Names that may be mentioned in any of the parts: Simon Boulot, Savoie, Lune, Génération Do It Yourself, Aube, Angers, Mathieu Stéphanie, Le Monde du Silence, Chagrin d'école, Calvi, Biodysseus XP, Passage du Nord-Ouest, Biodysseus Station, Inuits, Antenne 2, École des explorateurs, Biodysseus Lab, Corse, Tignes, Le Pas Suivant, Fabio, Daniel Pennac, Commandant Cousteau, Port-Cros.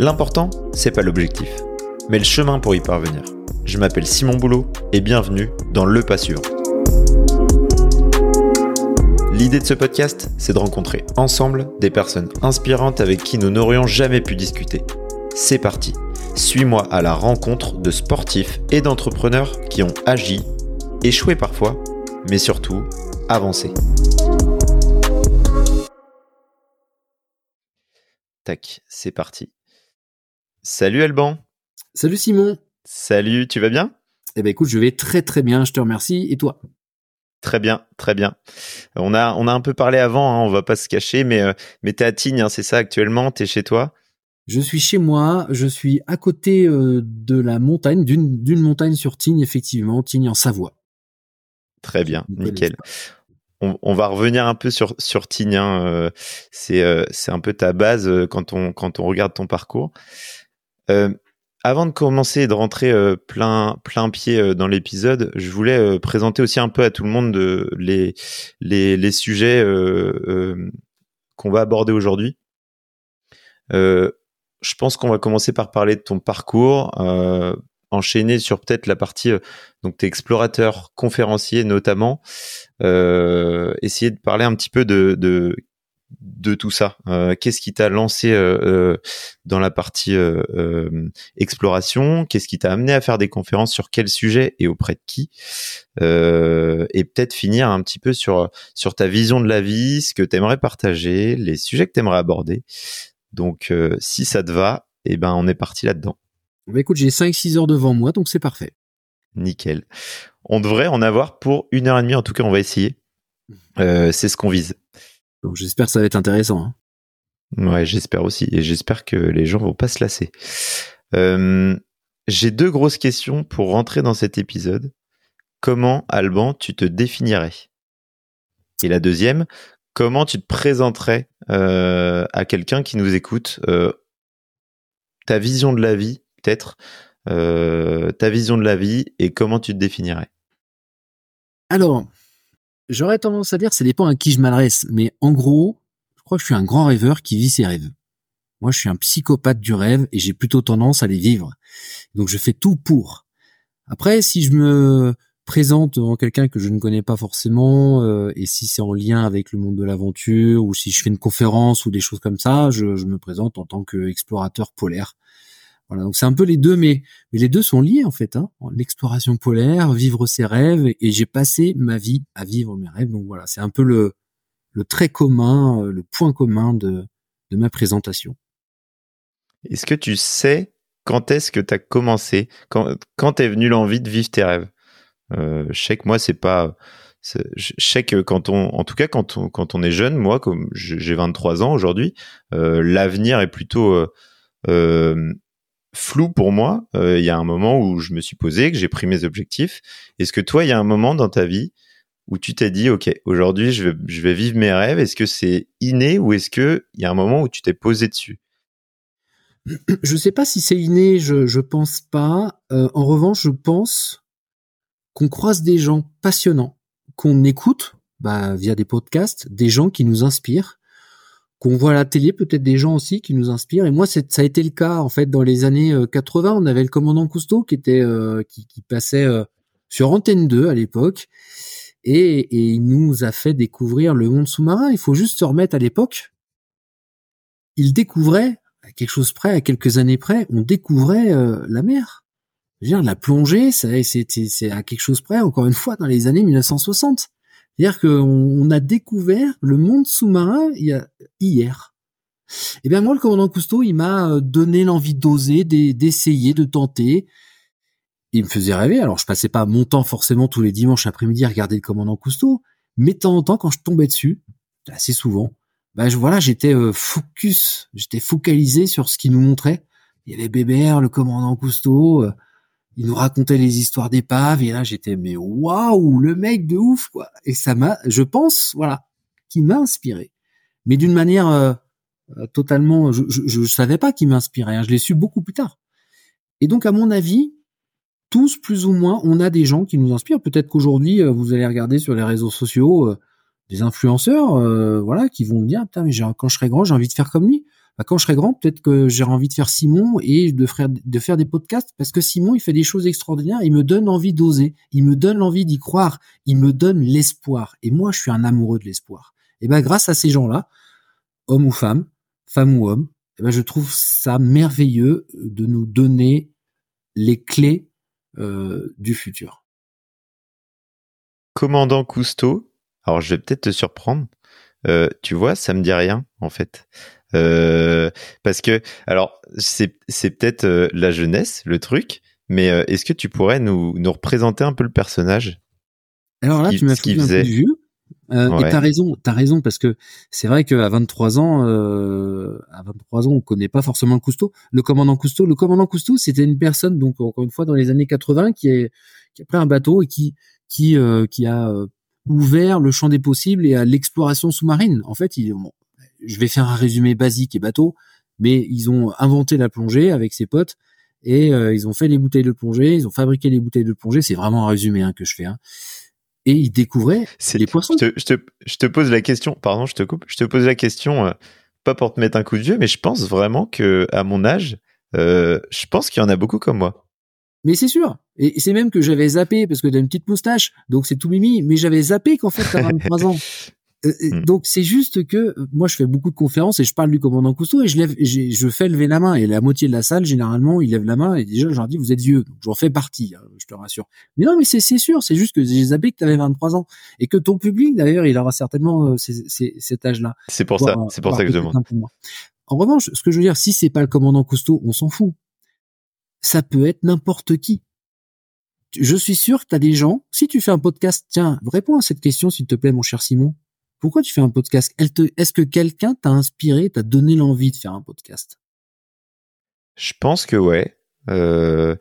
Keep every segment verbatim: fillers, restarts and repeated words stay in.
L'important, c'est pas l'objectif, mais le chemin pour y parvenir. Je m'appelle Simon Boulot et bienvenue dans Le Pas Suivant. L'idée de ce podcast, c'est de rencontrer ensemble des personnes inspirantes avec qui nous n'aurions jamais pu discuter. C'est parti, suis-moi à la rencontre de sportifs et d'entrepreneurs qui ont agi, échoué parfois, mais surtout avancé. Tac, c'est parti. Salut Alban. Salut Simon. Salut, tu vas bien ? Eh ben écoute, je vais très très bien, je te remercie. Et toi ? Très bien, très bien. On a, on a un peu parlé avant, hein, on va pas se cacher, mais, euh, mais t'es à Tignes, hein, c'est ça actuellement ? T'es chez toi ? Je suis chez moi, je suis à côté euh, de la montagne, d'une, d'une montagne sur Tignes, effectivement, Tignes en Savoie. Très bien, nickel. On, on va revenir un peu sur, sur Tignes, hein, euh, c'est, euh, c'est un peu ta base euh, quand, on, quand on regarde ton parcours. Euh, Avant de commencer et de rentrer euh, plein, plein pied euh, dans l'épisode, je voulais euh, présenter aussi un peu à tout le monde de, les, les, les sujets euh, euh, qu'on va aborder aujourd'hui. Euh, je pense qu'on va commencer par parler de ton parcours, euh, enchaîner sur peut-être la partie, euh, donc t'es explorateur, conférencier notamment, euh, essayer de parler un petit peu de... de de tout ça. Euh, qu'est-ce qui t'a lancé euh, euh, dans la partie euh, euh, exploration ? Qu'est-ce qui t'a amené à faire des conférences sur quel sujet et auprès de qui ? euh, Et peut-être finir un petit peu sur, sur ta vision de la vie, ce que t'aimerais partager, les sujets que t'aimerais aborder. Donc, euh, si ça te va, eh ben, on est parti là-dedans. Bah écoute, j'ai cinq six heures devant moi, donc c'est parfait. Nickel. On devrait en avoir pour une heure et demie, en tout cas, on va essayer. Euh, c'est ce qu'on vise. Donc j'espère que ça va être intéressant. Hein. Ouais, j'espère aussi. Et j'espère que les gens vont pas se lasser. Euh, j'ai deux grosses questions pour rentrer dans cet épisode. Comment, Alban, tu te définirais ? Et la deuxième, comment tu te présenterais euh, à quelqu'un qui nous écoute euh, ta vision de la vie, peut-être, euh, ta vision de la vie et comment tu te définirais ? Alors... J'aurais tendance à dire, ça dépend à qui je m'adresse, mais en gros, je crois que je suis un grand rêveur qui vit ses rêves. Moi, je suis un psychopathe du rêve et j'ai plutôt tendance à les vivre. Donc, je fais tout pour. Après, si je me présente en quelqu'un que je ne connais pas forcément, euh, et si c'est en lien avec le monde de l'aventure, ou si je fais une conférence ou des choses comme ça, je, je me présente en tant qu'explorateur polaire. Voilà, donc c'est un peu les deux, mais, mais les deux sont liés en fait. Hein. L'exploration polaire, vivre ses rêves, et, et j'ai passé ma vie à vivre mes rêves. Donc voilà, c'est un peu le, le trait commun, le point commun de, de ma présentation. Est-ce que tu sais quand est-ce que tu as commencé, quand, quand t'es venu l'envie de vivre tes rêves ? euh, Je sais que moi, c'est pas... C'est, je sais que quand on, en tout cas quand on, quand on est jeune, moi, comme j'ai vingt-trois ans aujourd'hui, euh, l'avenir est plutôt... Euh, euh, flou pour moi. Euh, il y a un moment où je me suis posé, que j'ai pris mes objectifs. Est-ce que toi, il y a un moment dans ta vie où tu t'es dit, OK, aujourd'hui, je vais, je vais vivre mes rêves. Est-ce que c'est inné ou est-ce que il y a un moment où tu t'es posé dessus ? Je sais pas si c'est inné, je, je pense pas. Euh, en revanche, je pense qu'on croise des gens passionnants, qu'on écoute bah, via des podcasts, des gens qui nous inspirent, qu'on voit à la télé, peut-être des gens aussi qui nous inspirent. Et moi, c'est, ça a été le cas en fait dans les années quatre-vingts. On avait le commandant Cousteau qui était euh, qui, qui passait euh, sur Antenne deux à l'époque, et, et il nous a fait découvrir le monde sous-marin. Il faut juste se remettre à l'époque. Il découvrait à quelque chose près, à quelques années près, on découvrait euh, la mer. C'est-à-dire la plongée, c'est, c'est, c'est à quelque chose près. Encore une fois, dans les années mille neuf cent soixante. C'est-à-dire qu'on a découvert le monde sous-marin hier. Eh bien, moi, le commandant Cousteau, il m'a donné l'envie d'oser, d'essayer, de tenter. Il me faisait rêver. Alors, je passais pas mon temps forcément tous les dimanches après-midi à regarder le commandant Cousteau, mais de temps en temps, quand je tombais dessus, assez souvent, ben, je, voilà, j'étais focus, j'étais focalisé sur ce qu'il nous montrait. Il y avait Bébert, le commandant Cousteau, il nous racontait les histoires d'épaves, et là, j'étais, mais waouh, le mec de ouf, quoi. Et ça m'a, je pense, voilà, qui m'a inspiré. Mais d'une manière euh, totalement, je, je, je savais pas qui m'inspirait, hein, je l'ai su beaucoup plus tard. Et donc, à mon avis, tous, plus ou moins, on a des gens qui nous inspirent. Peut-être qu'aujourd'hui, vous allez regarder sur les réseaux sociaux euh, des influenceurs, euh, voilà, qui vont me dire, putain, mais j'ai, quand je serai grand, j'ai envie de faire comme lui. bah, quand je serai grand, peut-être que j'aurai envie de faire Simon et de faire, de faire des podcasts, parce que Simon, il fait des choses extraordinaires, il me donne envie d'oser, il me donne envie d'y croire, il me donne l'espoir. Et moi, je suis un amoureux de l'espoir. Et ben, grâce à ces gens-là, hommes ou femmes, femmes ou hommes, eh ben, je trouve ça merveilleux de nous donner les clés euh, du futur. Commandant Cousteau, alors je vais peut-être te surprendre, euh, tu vois, ça me dit rien en fait. Euh, parce que, alors c'est, c'est peut-être euh, la jeunesse, le truc, mais euh, est-ce que tu pourrais nous, nous représenter un peu le personnage ? Alors là, qui, tu m'as foutu un peu du vieux. Euh, ouais. Et t'as raison, t'as raison, parce que c'est vrai qu'à vingt-trois ans, euh, à vingt-trois ans, on connaît pas forcément le Cousteau, le commandant Cousteau. Le commandant Cousteau, c'était une personne, donc encore une fois dans les années quatre-vingts, qui est, qui a pris un bateau et qui, qui, euh, qui a ouvert le champ des possibles et à l'exploration sous-marine. En fait, il, bon, je vais faire un résumé basique et bateau, mais ils ont inventé la plongée avec ses potes. Et euh, ils ont fait les bouteilles de plongée, ils ont fabriqué les bouteilles de plongée. C'est vraiment un résumé hein, que je fais. Hein. Et ils découvraient c'est, les poissons. Je te, je, te, je te pose la question, pardon, je te coupe. Je te pose la question, euh, pas pour te mettre un coup de vieux, mais je pense vraiment que à mon âge, euh, je pense qu'il y en a beaucoup comme moi. Mais c'est sûr. Et c'est même que j'avais zappé parce que t'as une petite moustache, donc c'est tout mimi. Mais j'avais zappé qu'en fait t'as vingt-trois ans. Euh, mmh. Donc c'est juste que moi je fais beaucoup de conférences et je parle du commandant Cousteau et je lève, je, je fais lever la main et la moitié de la salle généralement ils lèvent la main et déjà je leur dis vous êtes vieux, donc j'en fais partie, hein, je te rassure. Mais non mais c'est, c'est sûr, c'est juste que j'ai zappé que t'avais vingt-trois ans et que ton public d'ailleurs il aura certainement euh, c'est, c'est, cet âge-là. C'est pour voir, ça, c'est pour ça que je demande. En revanche, ce que je veux dire, si c'est pas le commandant Cousteau, on s'en fout. Ça peut être n'importe qui. Je suis sûr que t'as des gens, si tu fais un podcast, tiens, réponds à cette question s'il te plaît mon cher Simon. Pourquoi tu fais un podcast ? Est-ce que quelqu'un t'a inspiré, t'a donné l'envie de faire un podcast ? Je pense que ouais. Euh,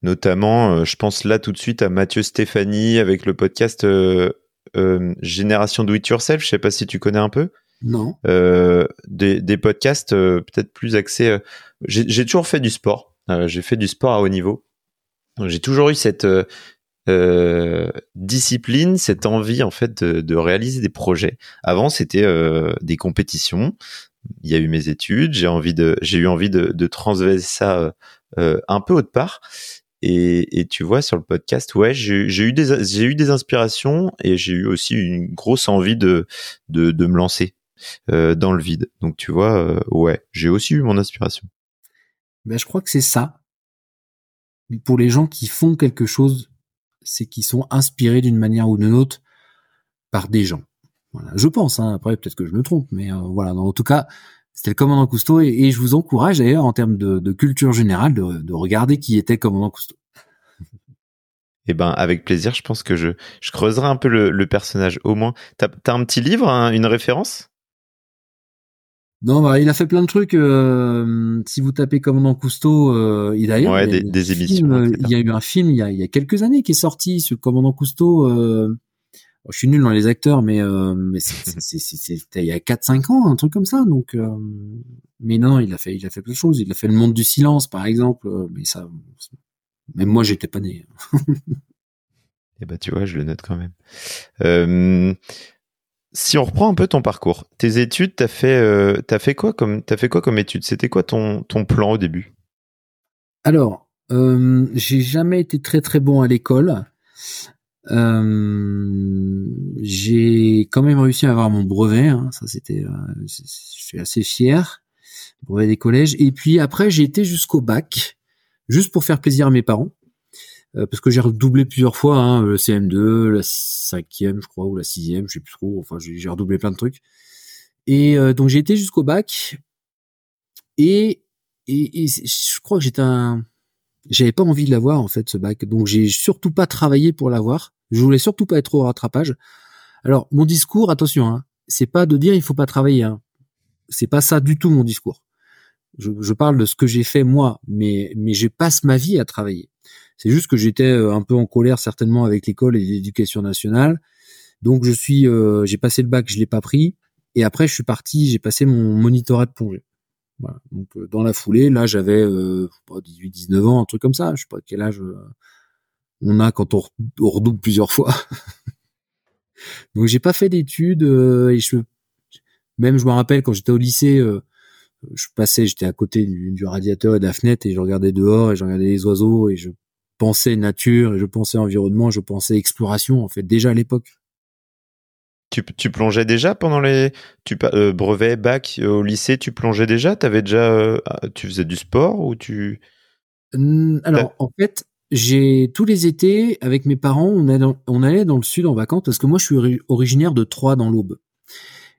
notamment, je pense là tout de suite à Mathieu Stéphanie avec le podcast euh, euh, Génération Do It Yourself. Je ne sais pas si tu connais un peu. Non. Euh, des, des podcasts euh, peut-être plus axés. Euh, j'ai, j'ai toujours fait du sport. Euh, j'ai fait du sport à haut niveau. J'ai toujours eu cette... Euh, Euh, discipline, cette envie en fait de, de réaliser des projets. Avant, c'était euh, des compétitions. Il y a eu mes études, j'ai envie de, j'ai eu envie de, de transverser ça euh, un peu autre part. Et, et tu vois sur le podcast, ouais, j'ai, j'ai eu des, j'ai eu des inspirations et j'ai eu aussi une grosse envie de, de, de me lancer euh, dans le vide. Donc tu vois, euh, ouais, j'ai aussi eu mon inspiration. Ben je crois que c'est ça. Pour les gens qui font quelque chose. C'est qu'ils sont inspirés d'une manière ou d'une autre par des gens. Voilà, je pense, hein. Après peut-être que je me trompe, mais euh, voilà. Non, en tout cas, c'était le commandant Cousteau et, et je vous encourage d'ailleurs en termes de, de culture générale de, de regarder qui était le commandant Cousteau. Eh ben, avec plaisir, je pense que je, je creuserai un peu le, le personnage au moins. T'as, t'as un petit livre, hein, une référence ? Non, bah, il a fait plein de trucs. Euh, si vous tapez Commandant Cousteau, euh, il a eu ouais, des, des émissions. Film, il y a eu un film il y a, il y a quelques années qui est sorti sur Commandant Cousteau. Euh, je suis nul dans les acteurs, mais, euh, mais c'est, c'est, c'est, c'est, c'est, c'était il y a quatre cinq ans, un truc comme ça. Donc, euh, mais non, il a fait, il a fait plein de choses. Il a fait Le Monde du Silence, par exemple. Mais ça, même moi, j'étais pas né. Eh ben, tu vois, je le note quand même. Euh... Si on reprend un peu ton parcours, tes études, t'as fait, euh, t'as fait quoi comme, t'as fait quoi comme études ? C'était quoi ton, ton plan au début ? Alors, euh, j'ai jamais été très très bon à l'école. Euh, j'ai quand même réussi à avoir mon brevet, hein, ça c'était, euh, je suis assez fier, brevet des collèges. Et puis après, j'ai été jusqu'au bac, juste pour faire plaisir à mes parents. Parce que j'ai redoublé plusieurs fois, hein, le C M deux, la cinquième, je crois, ou la sixième, je sais plus trop. Enfin, j'ai, j'ai redoublé plein de trucs. Et euh, donc j'ai été jusqu'au bac. Et, et, et je crois que j'étais un, j'avais pas envie de l'avoir en fait ce bac. Donc j'ai surtout pas travaillé pour l'avoir. Je voulais surtout pas être au rattrapage. Alors mon discours, attention, hein, c'est pas de dire il faut pas travailler. Hein. C'est pas ça du tout mon discours. Je, je parle de ce que j'ai fait moi, mais mais je passe ma vie à travailler. C'est juste que j'étais un peu en colère certainement avec l'école et l'éducation nationale. Donc je suis, euh, j'ai passé le bac, je l'ai pas pris. Et après je suis parti, j'ai passé mon monitorat de plongée. Voilà. Donc euh, dans la foulée, là j'avais euh, dix-huit dix-neuf ans, un truc comme ça. Je sais pas quel âge euh, on a quand on redouble plusieurs fois. Donc j'ai pas fait d'études euh, et je, même je me rappelle quand j'étais au lycée. Euh, je passais, j'étais à côté du, du radiateur et de la fenêtre et je regardais dehors et je regardais les oiseaux et je pensais nature, et je pensais environnement, je pensais exploration, en fait, déjà à l'époque. Tu, tu plongeais déjà pendant les tu, euh, brevets, bac, euh, au lycée, tu plongeais déjà? T'avais déjà, euh, tu faisais du sport ou tu... Alors, en fait, j'ai tous les étés, avec mes parents, on allait, dans, on allait dans le sud en vacances, parce que moi, je suis originaire de Troyes, dans l'Aube.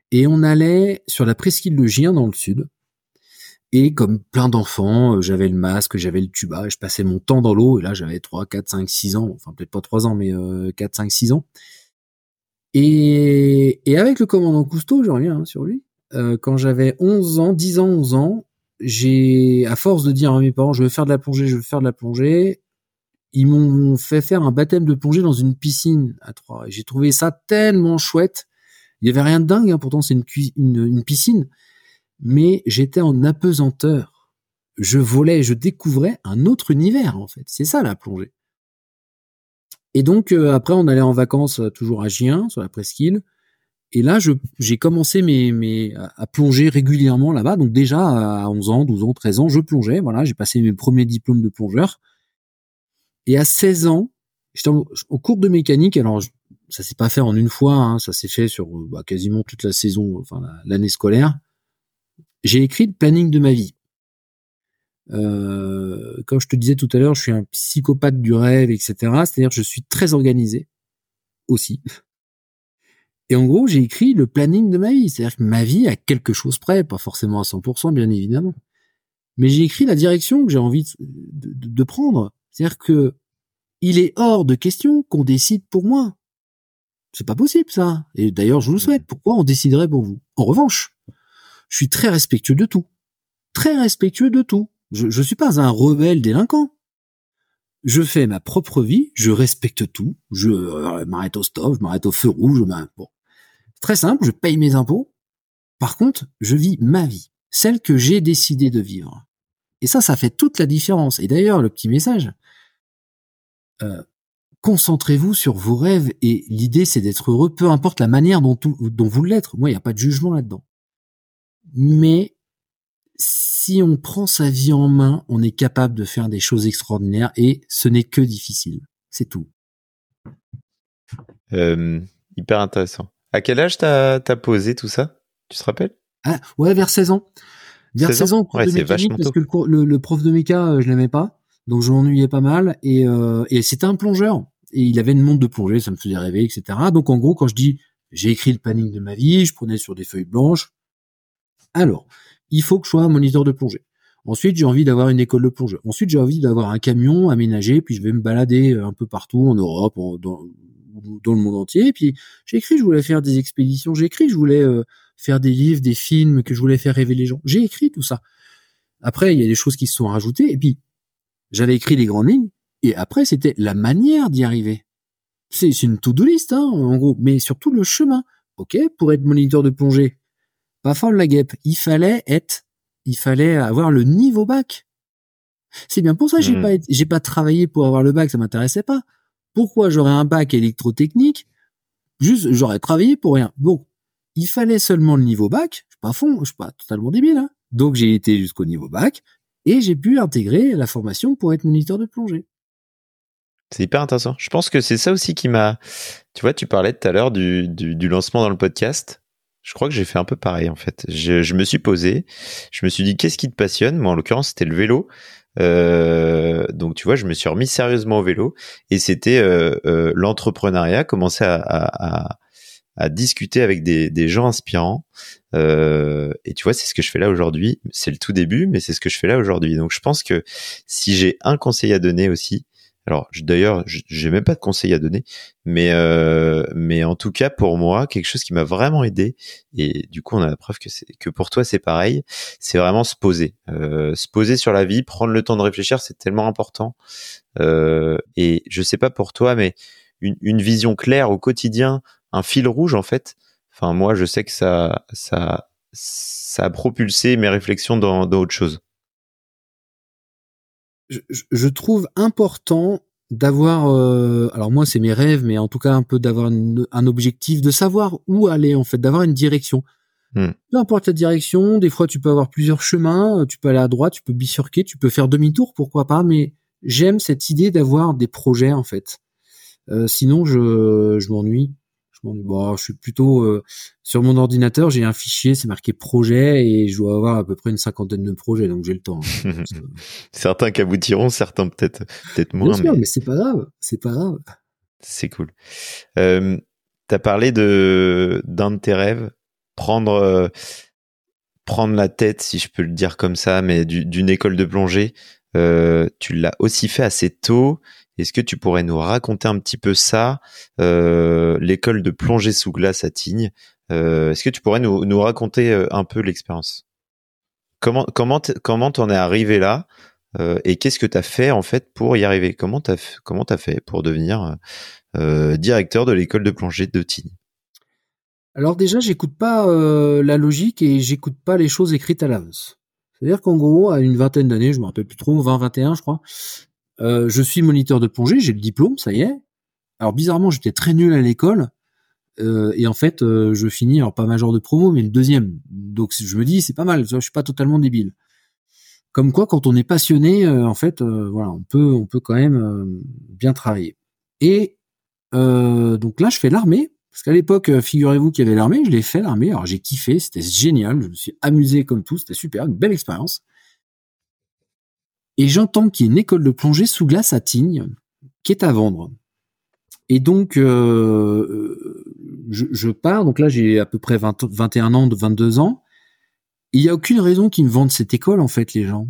Et on allait sur la presqu'île de Giens, dans le sud. Et comme plein d'enfants, j'avais le masque, j'avais le tuba, et je passais mon temps dans l'eau. Et là, j'avais trois, quatre, cinq, six ans. Enfin, peut-être pas trois ans, mais euh, quatre, cinq, six ans. Et, et avec le commandant Cousteau, j'en reviens hein, sur lui, euh, quand j'avais onze ans, dix ans, onze ans, j'ai, à force de dire à mes parents, je veux faire de la plongée, je veux faire de la plongée, ils m'ont fait faire un baptême de plongée dans une piscine à Troyes. Et j'ai trouvé ça tellement chouette. Il y avait rien de dingue, hein, pourtant c'est une, cu- une, une piscine. Mais j'étais en apesanteur. Je volais, je découvrais un autre univers, en fait. C'est ça, la plongée. Et donc, euh, après, on allait en vacances, toujours à Giens, sur la presqu'île. Et là, je, j'ai commencé mes, mes, à plonger régulièrement là-bas. Donc, déjà, à onze ans, douze ans, treize ans, je plongeais. Voilà, j'ai passé mes premiers diplômes de plongeur. Et à seize ans, j'étais en, en cours de mécanique. Alors, je, ça s'est pas fait en une fois, hein. Ça s'est fait sur, bah, quasiment toute la saison, enfin, la, l'année scolaire. J'ai écrit le planning de ma vie. Euh, comme je te disais tout à l'heure, je suis un psychopathe du rêve, et cetera. C'est-à-dire que je suis très organisé aussi. Et en gros, j'ai écrit le planning de ma vie. C'est-à-dire que ma vie, à quelque chose près, pas forcément à cent pour cent, bien évidemment. Mais j'ai écrit la direction que j'ai envie de, de, de prendre. C'est-à-dire que il est hors de question qu'on décide pour moi. C'est pas possible, ça. Et d'ailleurs, je vous le souhaite. Pourquoi on déciderait pour vous? En revanche, je suis très respectueux de tout. Très respectueux de tout. Je, je suis pas un rebelle délinquant. Je fais ma propre vie, je respecte tout. Je euh, m'arrête au stop, je m'arrête au feu rouge. Ben, bon. Très simple, je paye mes impôts. Par contre, je vis ma vie. Celle que j'ai décidé de vivre. Et ça, ça fait toute la différence. Et d'ailleurs, le petit message, euh, concentrez-vous sur vos rêves et l'idée, c'est d'être heureux, peu importe la manière dont, tout, dont vous l'êtes. Moi, il n'y a pas de jugement là-dedans. Mais si on prend sa vie en main, on est capable de faire des choses extraordinaires et ce n'est que difficile. C'est tout. Euh, hyper intéressant. À quel âge t'as, t'as posé tout ça? Tu te rappelles? Ah, ouais, vers seize ans. Vers seize ans, cours de mécanique, parce que le, cours, le, le prof de méca, je l'aimais pas, donc je m'ennuyais pas mal. Et, euh, et c'était un plongeur. Et il avait une montre de plongée, ça me faisait rêver, et cetera. Donc en gros, quand je dis j'ai écrit le planning de ma vie, je prenais sur des feuilles blanches. Alors, il faut que je sois un moniteur de plongée. Ensuite, j'ai envie d'avoir une école de plongée. Ensuite, j'ai envie d'avoir un camion aménagé, puis je vais me balader un peu partout en Europe, en, dans, dans le monde entier. Et puis, j'ai écrit, je voulais faire des expéditions, j'ai écrit, je voulais euh, faire des livres, des films, que je voulais faire rêver les gens. J'ai écrit tout ça. Après, il y a des choses qui se sont rajoutées. Et puis, j'avais écrit les grandes lignes. Et après, c'était la manière d'y arriver. C'est, c'est une to-do list, hein, en gros. Mais surtout le chemin. OK, pour être moniteur de plongée, pas folle la guêpe. Il fallait être, il fallait avoir le niveau bac. C'est bien pour ça que j'ai mmh. pas, j'ai pas travaillé pour avoir le bac, ça m'intéressait pas. Pourquoi j'aurais un bac électrotechnique? Juste, j'aurais travaillé pour rien. Bon, il fallait seulement le niveau bac. Je suis pas fond, je suis pas totalement débile, hein. Donc j'ai été jusqu'au niveau bac et j'ai pu intégrer la formation pour être moniteur de plongée. C'est hyper intéressant. Je pense que c'est ça aussi qui m'a. Tu vois, tu parlais tout à l'heure du, du, du lancement dans le podcast. Je crois que j'ai fait un peu pareil, en fait. Je, je me suis posé, je me suis dit, qu'est-ce qui te passionne? Moi, en l'occurrence, c'était le vélo. Euh, donc, tu vois, je me suis remis sérieusement au vélo. Et c'était euh, euh, l'entrepreneuriat, commencer à, à, à, à discuter avec des, des gens inspirants. Euh, et tu vois, c'est ce que je fais là aujourd'hui. C'est le tout début, mais c'est ce que je fais là aujourd'hui. Donc, je pense que si j'ai un conseil à donner aussi, alors je, d'ailleurs, je, j'ai même pas de conseils à donner, mais euh, mais en tout cas pour moi, quelque chose qui m'a vraiment aidé, et du coup on a la preuve que c'est que pour toi c'est pareil, c'est vraiment se poser, euh, se poser sur la vie, prendre le temps de réfléchir, c'est tellement important. Euh, et je sais pas pour toi, mais une, une vision claire au quotidien, un fil rouge en fait. Enfin moi je sais que ça ça ça a propulsé mes réflexions dans, dans autre chose. Je, je trouve important d'avoir, euh, alors moi c'est mes rêves, mais en tout cas un peu d'avoir une, un objectif, de savoir où aller en fait, d'avoir une direction. Mmh. Peu importe la direction, des fois tu peux avoir plusieurs chemins, tu peux aller à droite, tu peux bifurquer, tu peux faire demi-tour, pourquoi pas, mais j'aime cette idée d'avoir des projets en fait. Euh, sinon je je m'ennuie. Je m'ennuie. Bon, je suis plutôt euh, sur mon ordinateur, j'ai un fichier, c'est marqué projet et je dois avoir à peu près une cinquantaine de projets, donc j'ai le temps. Hein. Certains qu'aboutiront, certains peut-être peut-être moins. Bien sûr, mais... mais c'est pas grave, c'est pas grave. C'est cool. Euh, t'as parlé de d'un de tes rêves. Prendre, euh, prendre la tête, si je peux le dire comme ça, mais du, d'une école de plongée, euh, tu l'as aussi fait assez tôt. Est-ce que tu pourrais nous raconter un petit peu ça, euh, l'école de plongée sous glace à Tignes, euh, est-ce que tu pourrais nous, nous raconter un peu l'expérience ? Comment, comment, t- comment t'en es arrivé là, euh, et qu'est-ce que t'as fait en fait pour y arriver ? Comment t'as, f- comment t'as fait pour devenir euh, directeur de l'école de plongée de Tignes ? Alors déjà, j'écoute pas euh, la logique et j'écoute pas les choses écrites à l'avance. C'est-à-dire qu'en gros, à une vingtaine d'années, je me rappelle plus trop, vingt, vingt et un, je crois, euh, je suis moniteur de plongée, j'ai le diplôme, ça y est. Alors bizarrement, j'étais très nul à l'école euh, et en fait, euh, je finis, alors pas major de promo, mais le deuxième. Donc je me dis, c'est pas mal, je suis pas totalement débile. Comme quoi, quand on est passionné, euh, en fait, euh, voilà, on peut, on peut quand même euh, bien travailler. Et euh, donc là, je fais l'armée. Parce qu'à l'époque, figurez-vous qu'il y avait l'armée, je l'ai fait l'armée, alors j'ai kiffé, c'était génial, je me suis amusé comme tout, c'était super, une belle expérience. Et j'entends qu'il y a une école de plongée sous glace à Tignes qui est à vendre. Et donc, euh, je, je pars, donc là j'ai à peu près vingt, vingt et un ans, vingt-deux ans, il n'y a aucune raison qu'ils me vendent cette école en fait les gens.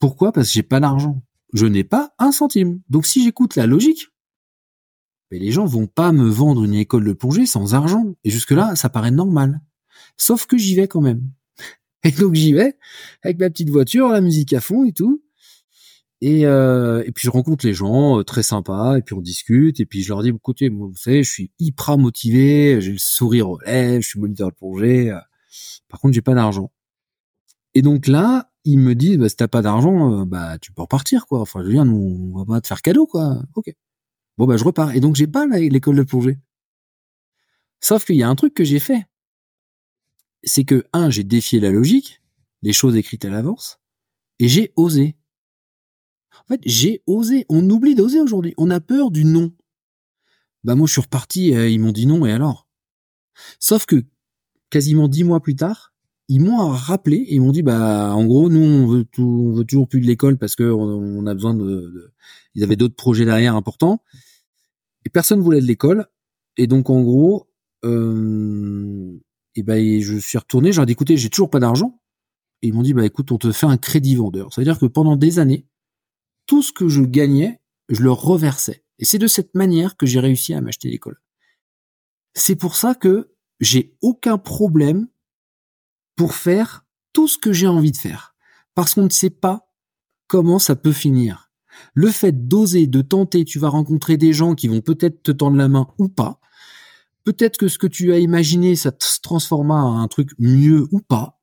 Pourquoi ? Parce que j'ai pas d'argent, je n'ai pas un centime. Donc si j'écoute la logique, mais les gens vont pas me vendre une école de plongée sans argent. Et jusque-là, ça paraît normal. Sauf que j'y vais quand même. Et donc j'y vais, avec ma petite voiture, la musique à fond et tout. Et, euh, et puis je rencontre les gens, euh, très sympas, et puis on discute, et puis je leur dis, écoutez, moi, vous savez, je suis hyper motivé, j'ai le sourire aux lèvres, je suis moniteur de plongée, euh, par contre, j'ai pas d'argent. Et donc là, ils me disent, bah, si t'as pas d'argent, euh, bah, tu peux repartir, quoi. Enfin, je veux dire, nous, on va pas te faire cadeau, quoi. Ok. Bon, bah, je repars. Et donc, j'ai pas l'école de plongée. Sauf qu'il y a un truc que j'ai fait. C'est que, un, j'ai défié la logique, les choses écrites à l'avance, et j'ai osé. En fait, j'ai osé. On oublie d'oser aujourd'hui. On a peur du non. Bah, moi, je suis reparti, et ils m'ont dit non, et alors? Sauf que, quasiment dix mois plus tard, ils m'ont rappelé, et ils m'ont dit, bah, en gros, nous, on veut tout, on veut toujours plus de l'école parce que on, on a besoin de, de, ils avaient d'autres projets derrière importants. Et personne voulait de l'école. Et donc, en gros, euh, et ben, je suis retourné, j'ai dit, écoutez, j'ai toujours pas d'argent. Et ils m'ont dit, bah, écoute, on te fait un crédit vendeur. Ça veut dire que pendant des années, tout ce que je gagnais, je le reversais. Et c'est de cette manière que j'ai réussi à m'acheter l'école. C'est pour ça que j'ai aucun problème pour faire tout ce que j'ai envie de faire. Parce qu'on ne sait pas comment ça peut finir. Le fait d'oser, de tenter, tu vas rencontrer des gens qui vont peut-être te tendre la main ou pas. Peut-être que ce que tu as imaginé, ça se transforma en un truc mieux ou pas.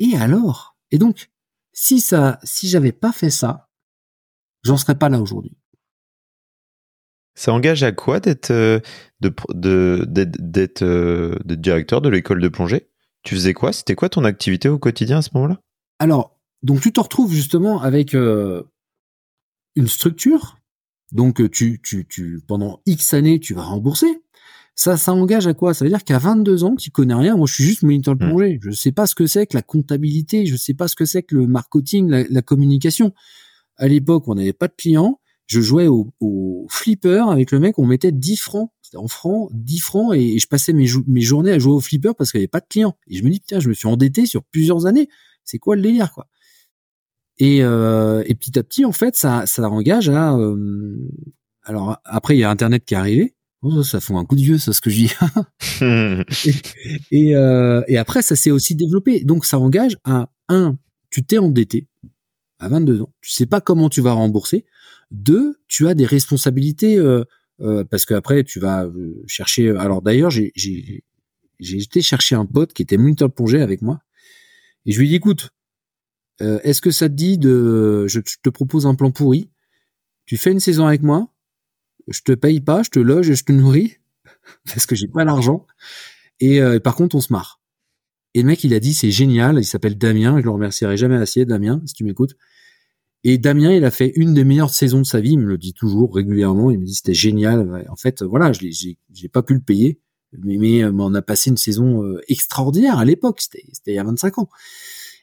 Et alors ? Et donc, si ça, si j'avais pas fait ça, j'en serais pas là aujourd'hui. Ça engage à quoi d'être, euh, de, de, d'être, d'être, euh, d'être directeur de l'école de plongée ? Tu faisais quoi ? C'était quoi ton activité au quotidien à ce moment-là ? Alors, donc tu te retrouves justement avec... Euh, une structure, donc tu, tu, tu, pendant X années, tu vas rembourser. Ça, ça engage à quoi ? Ça veut dire qu'à vingt-deux ans, tu connais rien. Moi, je suis juste moniteur de plongée. Je sais pas ce que c'est que la comptabilité. Je sais pas ce que c'est que le marketing, la, la communication. À l'époque, on n'avait pas de clients. Je jouais au, au flipper avec le mec. On mettait dix francs. C'était en francs, dix francs. Et, et je passais mes, jou- mes journées à jouer au flipper parce qu'il n'y avait pas de clients. Et je me dis, putain, je me suis endetté sur plusieurs années. C'est quoi le délire, quoi ? Et, euh, et petit à petit, en fait, ça, ça engage à. Euh, alors après, il y a Internet qui est arrivé. Oh, ça fait un coup de vieux, ça, ce que je dis. et, et, euh, et après, ça s'est aussi développé. Donc, ça engage à un, tu t'es endetté à vingt-deux ans. Tu sais pas comment tu vas rembourser. Deux, tu as des responsabilités euh, euh, parce que après, tu vas chercher. Alors d'ailleurs, j'ai, j'ai, j'ai été chercher un pote qui était moniteur de plongée avec moi et je lui ai dit, écoute. Euh, est-ce que ça te dit de, je te propose un plan pourri, tu fais une saison avec moi, je te paye pas, je te loge et je te nourris, parce que j'ai pas l'argent, et euh, par contre on se marre. Et le mec, il a dit, c'est génial, il s'appelle Damien, je le remercierai jamais assez, Damien, si tu m'écoutes. Et Damien, il a fait une des meilleures saisons de sa vie, il me le dit toujours régulièrement, il me dit, c'était génial. En fait, voilà, je l'ai, j'ai, j'ai pas pu le payer, mais, mais on a passé une saison extraordinaire à l'époque, c'était, c'était il y a vingt-cinq ans.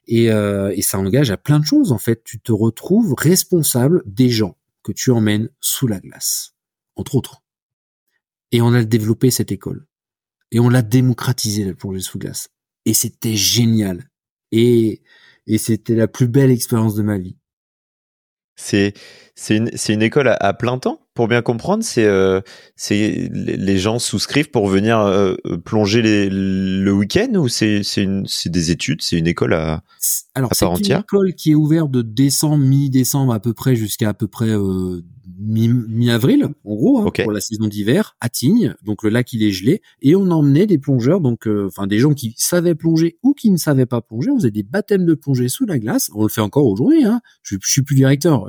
Et, euh, et ça engage à plein de choses, en fait. Tu te retrouves responsable des gens que tu emmènes sous la glace, entre autres. Et on a développé cette école. Et on l'a démocratisée, la plongée sous glace. Et c'était génial. Et, et c'était la plus belle expérience de ma vie. C'est, c'est, une, c'est une école à, à plein temps, pour bien comprendre. C'est, euh, c'est, les gens souscrivent pour venir euh, plonger les, le week-end, ou c'est, c'est, une, c'est des études, c'est une école à, Alors, à part entière. Alors, c'est une école qui est ouverte de décembre, mi-décembre à peu près, jusqu'à à peu près euh, mi- mi-avril, en gros, hein, okay. Pour la saison d'hiver, à Tignes. Donc, le lac, il est gelé. Et on emmenait des plongeurs, donc enfin euh, des gens qui savaient plonger ou qui ne savaient pas plonger. On faisait des baptêmes de plongée sous la glace. On le fait encore aujourd'hui. Hein. Je, je suis plus directeur.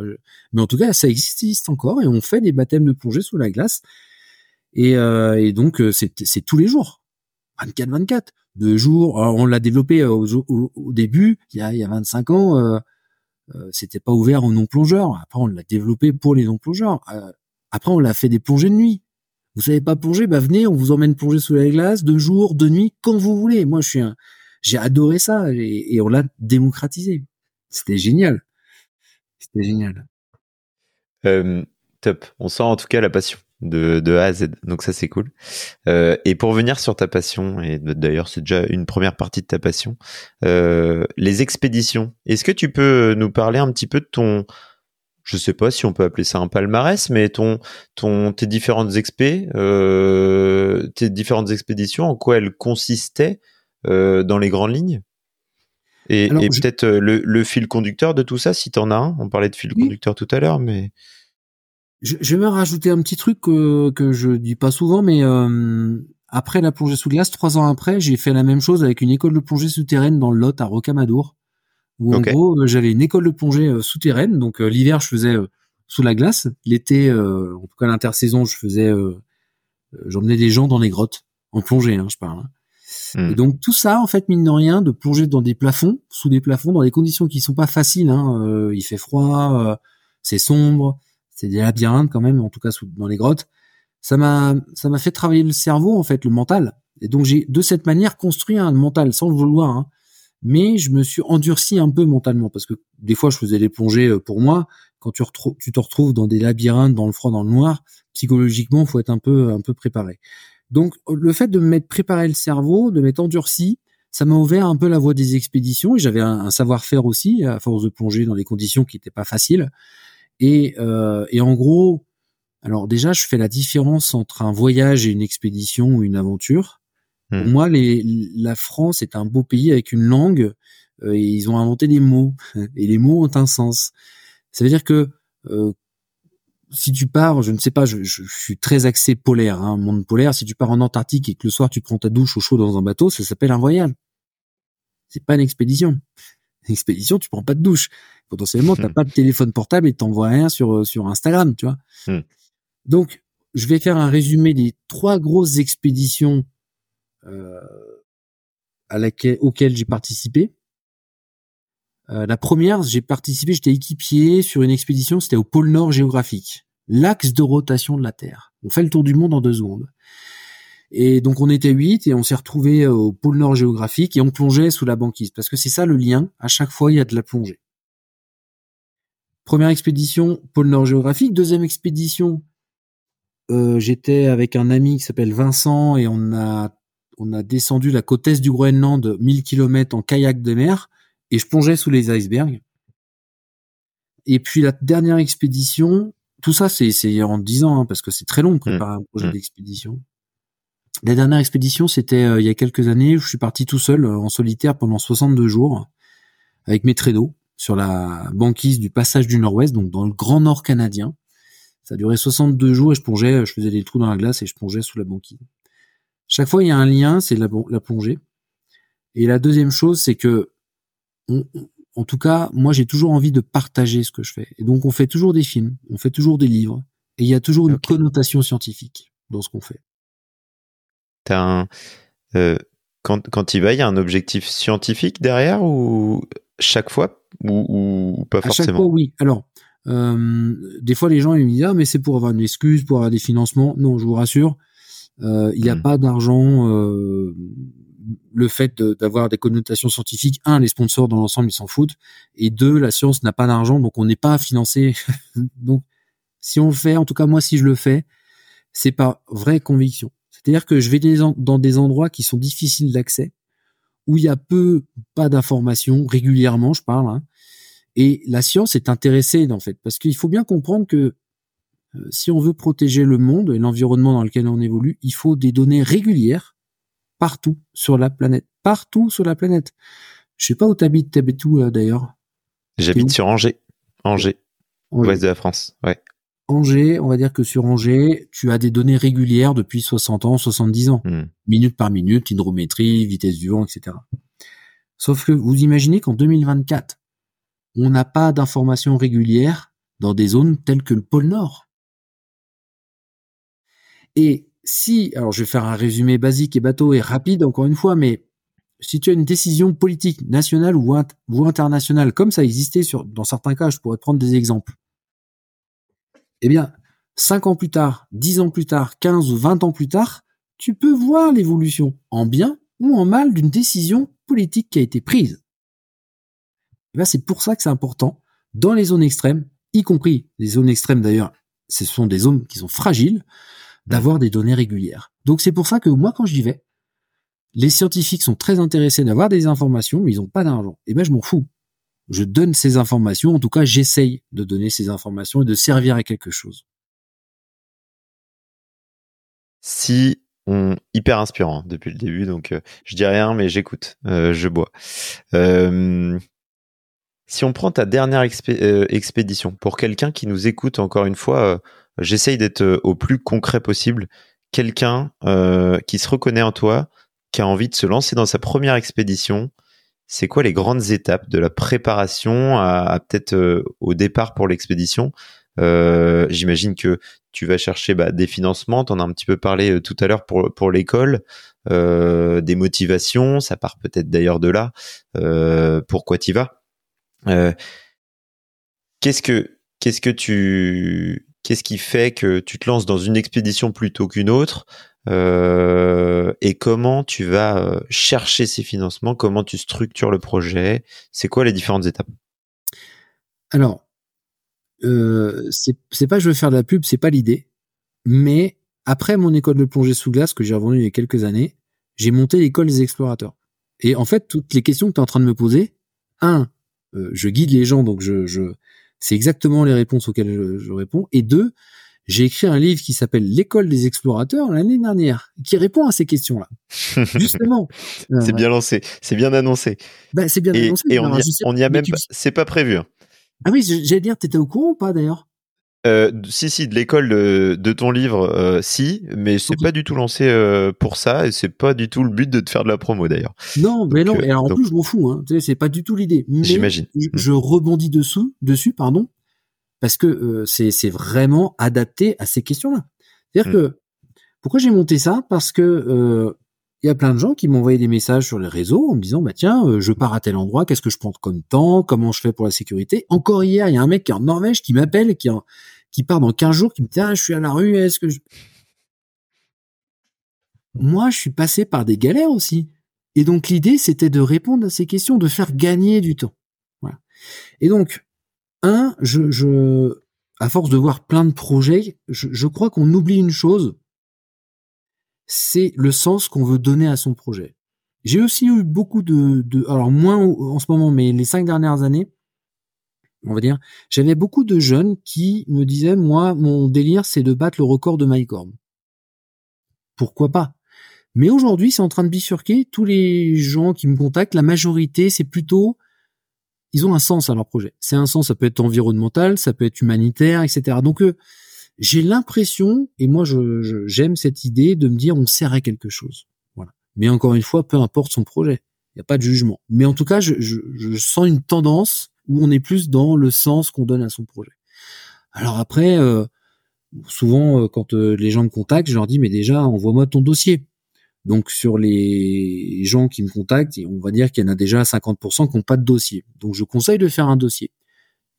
Mais en tout cas, ça existe encore et on fait des baptêmes de plongée sous la glace. Et, euh, et donc, c'est, c'est tous les jours. vingt-quatre vingt-quatre. Deux jours. Alors, on l'a développé au, au, au début, il y a, il y a vingt-cinq ans. Euh, euh, c'était pas ouvert aux non-plongeurs. Après, on l'a développé pour les non-plongeurs. Euh, après, on l'a fait des plongées de nuit. Vous savez pas plonger? Bah, venez, on vous emmène plonger sous la glace, deux jours, deux nuits, quand vous voulez. Moi, je suis un, j'ai adoré ça et, et on l'a démocratisé. C'était génial. C'était génial. Euh, top. On sent en tout cas la passion de, de A à Z. Donc ça, c'est cool. Euh, et pour venir sur ta passion, et d'ailleurs, c'est déjà une première partie de ta passion, euh, les expéditions. Est-ce que tu peux nous parler un petit peu de ton, je sais pas si on peut appeler ça un palmarès, mais ton, ton, tes différentes expé, euh, tes différentes expéditions, en quoi elles consistaient euh, dans les grandes lignes? Et, Alors, et je... peut-être le, le fil conducteur de tout ça, si t'en as un. On parlait de fil oui. conducteur tout à l'heure, mais... Je, je vais me rajouter un petit truc que, que je dis pas souvent, mais euh, après la plongée sous glace, trois ans après, j'ai fait la même chose avec une école de plongée souterraine dans le Lot, à Rocamadour, où okay. en gros, j'avais une école de plongée euh, souterraine. Donc euh, l'hiver, je faisais euh, sous la glace. L'été, euh, en tout cas l'intersaison, je faisais... Euh, j'emmenais des gens dans les grottes, en plongée, hein, je parle. Hein. Et donc tout ça, en fait, mine de rien, de plonger dans des plafonds, sous des plafonds, dans des conditions qui sont pas faciles. Hein. Euh, il fait froid, euh, c'est sombre, c'est des labyrinthes quand même, en tout cas sous, dans les grottes. Ça m'a, ça m'a fait travailler le cerveau, en fait, le mental. Et donc j'ai de cette manière construit un mental sans le vouloir. Hein. Mais je me suis endurci un peu mentalement parce que des fois je faisais des plongées pour moi. Quand tu, retro- tu te retrouves dans des labyrinthes, dans le froid, dans le noir, psychologiquement, faut être un peu, un peu préparé. Donc, le fait de m'être préparé le cerveau, de m'être endurci, ça m'a ouvert un peu la voie des expéditions. Et j'avais un, un savoir-faire aussi, à force de plonger dans des conditions qui n'étaient pas faciles. Et, euh, et en gros, alors déjà, je fais la différence entre un voyage et une expédition ou une aventure. Mmh. Pour moi, les, la France est un beau pays avec une langue. Euh, et ils ont inventé des mots. Et les mots ont un sens. Ça veut dire que... Euh, si tu pars, je ne sais pas, je, je, je suis très axé polaire, hein, monde polaire. Si tu pars en Antarctique et que le soir tu prends ta douche au chaud dans un bateau, ça s'appelle un voyage. C'est pas une expédition. Une expédition, tu prends pas de douche. Potentiellement, t'as pas de téléphone portable et t'envoies rien sur sur Instagram, tu vois. Donc, je vais faire un résumé des trois grosses expéditions euh, à laquelle auxquelles j'ai participé. Euh, la première, j'ai participé, j'étais équipier sur une expédition, c'était au pôle Nord géographique, l'axe de rotation de la Terre. On fait le tour du monde en deux secondes. Et donc on était huit et on s'est retrouvés au pôle Nord géographique et on plongeait sous la banquise, parce que c'est ça le lien, à chaque fois il y a de la plongée. Première expédition, pôle Nord géographique. Deuxième expédition, euh, j'étais avec un ami qui s'appelle Vincent et on a, on a descendu la côte est du Groenland, mille kilomètres en kayak de mer. Et je plongeais sous les icebergs. Et puis la dernière expédition, tout ça c'est, c'est en dix ans, hein, parce que c'est très long préparer mmh. un projet d'expédition. La dernière expédition, c'était euh, il y a quelques années, où je suis parti tout seul, euh, en solitaire, pendant soixante-deux jours, avec mes traits d'eau, sur la banquise du passage du Nord-Ouest, donc dans le Grand Nord canadien. Ça durait soixante-deux jours et je plongeais, je faisais des trous dans la glace et je plongeais sous la banquise. Chaque fois, il y a un lien, c'est la, la plongée. Et la deuxième chose, c'est que On, en tout cas, moi, j'ai toujours envie de partager ce que je fais. Et donc, on fait toujours des films, on fait toujours des livres, et il y a toujours une okay. connotation scientifique dans ce qu'on fait. T'as un, euh, Quand, quand il va, il y a un objectif scientifique derrière ou chaque fois ou, ou pas forcément? À chaque fois, oui. Alors, euh, des fois, les gens ils me disent « Ah, mais c'est pour avoir une excuse, pour avoir des financements. » Non, je vous rassure, euh, il n'y a mmh. pas d'argent. Euh, le fait de, d'avoir des connotations scientifiques, un, les sponsors dans l'ensemble, ils s'en foutent. Et deux, la science n'a pas d'argent, donc on n'est pas financé. Donc, si on le fait, en tout cas, moi, si je le fais, c'est par vraie conviction. C'est-à-dire que je vais dans des endroits qui sont difficiles d'accès, où il y a peu, pas d'informations, régulièrement, je parle, hein. Et la science est intéressée, en fait, parce qu'il faut bien comprendre que euh, si on veut protéger le monde et l'environnement dans lequel on évolue, il faut des données régulières partout sur la planète. Partout sur la planète. Je sais pas où t'habites, t'habites où, euh, d'ailleurs? J'habite sur Angers. Angers. Angers. Ouest de la France, ouais. Angers, on va dire que sur Angers, tu as des données régulières depuis soixante ans, soixante-dix ans. Mmh. Minute par minute, hydrométrie, vitesse du vent, et cetera. Sauf que vous imaginez qu'en deux mille vingt-quatre, on n'a pas d'informations régulières dans des zones telles que le pôle Nord. Et si, alors je vais faire un résumé basique et bateau et rapide encore une fois, mais si tu as une décision politique nationale ou, int- ou internationale, comme ça existait sur, dans certains cas, je pourrais te prendre des exemples. Eh bien, cinq ans plus tard, dix ans plus tard, quinze ou vingt ans plus tard, tu peux voir l'évolution en bien ou en mal d'une décision politique qui a été prise. Eh bien, c'est pour ça que c'est important, dans les zones extrêmes, y compris les zones extrêmes d'ailleurs, ce sont des zones qui sont fragiles, d'avoir des données régulières. Donc c'est pour ça que moi, quand j'y vais, les scientifiques sont très intéressés d'avoir des informations, mais ils n'ont pas d'argent. Eh bien, je m'en fous. Je donne ces informations, en tout cas, j'essaye de donner ces informations et de servir à quelque chose. Si on hyper inspirant depuis le début, donc euh, je dis rien, mais j'écoute, euh, je bois. Euh, si on prend ta dernière expé- euh, expédition, pour quelqu'un qui nous écoute, encore une fois, euh, j'essaye d'être euh, au plus concret possible. Quelqu'un euh, qui se reconnaît en toi, qui a envie de se lancer dans sa première expédition. C'est quoi les grandes étapes de la préparation à, à peut-être euh, au départ pour l'expédition? Euh, j'imagine que tu vas chercher bah, des financements, t'en as un petit peu parlé euh, tout à l'heure pour, pour l'école, euh, des motivations, ça part peut-être d'ailleurs de là, euh, pourquoi t'y vas? Euh, qu'est-ce que, qu'est-ce que tu, qu'est-ce qui fait que tu te lances dans une expédition plutôt qu'une autre? Euh, et comment tu vas chercher ces financements? Comment tu structures le projet? C'est quoi les différentes étapes? Alors, euh, c'est, c'est pas je veux faire de la pub, c'est pas l'idée. Mais après mon école de plongée sous glace que j'ai revendue il y a quelques années, j'ai monté l'école des explorateurs. Et en fait, toutes les questions que tu es en train de me poser, un, euh, je guide les gens, donc je, je, c'est exactement les réponses auxquelles je, je réponds. Et deux, j'ai écrit un livre qui s'appelle L'École des explorateurs l'année dernière, qui répond à ces questions-là. Justement. C'est euh, bien lancé, c'est bien annoncé. Bah, c'est bien et, annoncé. Et on n'y a, sais, on y a même tu... pas, c'est pas prévu. Ah oui, j'allais dire, t'étais au courant ou pas d'ailleurs? Euh, si, si, de l'école de, de ton livre, euh, si, mais c'est okay. Pas du tout lancé euh, pour ça, et c'est pas du tout le but de te faire de la promo d'ailleurs. Non, mais donc, non, et alors, en donc... plus, je m'en fous, hein. C'est pas du tout l'idée. Mais j'imagine. Je, je rebondis dessus, dessus, pardon. Parce que euh, c'est, c'est vraiment adapté à ces questions-là. C'est-à-dire mmh. que pourquoi j'ai monté ça ? Parce que euh, y a plein de gens qui m'envoyaient des messages sur les réseaux en me disant bah tiens, euh, je pars à tel endroit, qu'est-ce que je prends comme temps, comment je fais pour la sécurité ? Encore hier, il y a un mec qui est en Norvège qui m'appelle, qui, en, qui part dans quinze jours, qui me dit ah, je suis à la rue, est-ce que je... Moi, je suis passé par des galères aussi. Et donc l'idée, c'était de répondre à ces questions, de faire gagner du temps. Voilà. Et donc Un, je, je, à force de voir plein de projets, je, je crois qu'on oublie une chose, c'est le sens qu'on veut donner à son projet. J'ai aussi eu beaucoup de, de, alors moins en ce moment, mais les cinq dernières années, on va dire, j'avais beaucoup de jeunes qui me disaient, moi, mon délire, c'est de battre le record de MyCorn. Pourquoi pas ? Mais aujourd'hui, c'est en train de bifurquer. Tous les gens qui me contactent, la majorité, c'est plutôt... Ils ont un sens à leur projet. C'est un sens, ça peut être environnemental, ça peut être humanitaire, et cetera. Donc, euh, j'ai l'impression, et moi, je, je, j'aime cette idée de me dire, on sert à quelque chose. Voilà. Mais encore une fois, peu importe son projet. Il n'y a pas de jugement. Mais en tout cas, je, je, je sens une tendance où on est plus dans le sens qu'on donne à son projet. Alors après, euh, souvent, euh, quand euh, les gens me contactent, je leur dis, mais déjà, envoie-moi ton dossier. Donc, sur les gens qui me contactent, on va dire qu'il y en a déjà cinquante pour cent qui n'ont pas de dossier. Donc, je conseille de faire un dossier.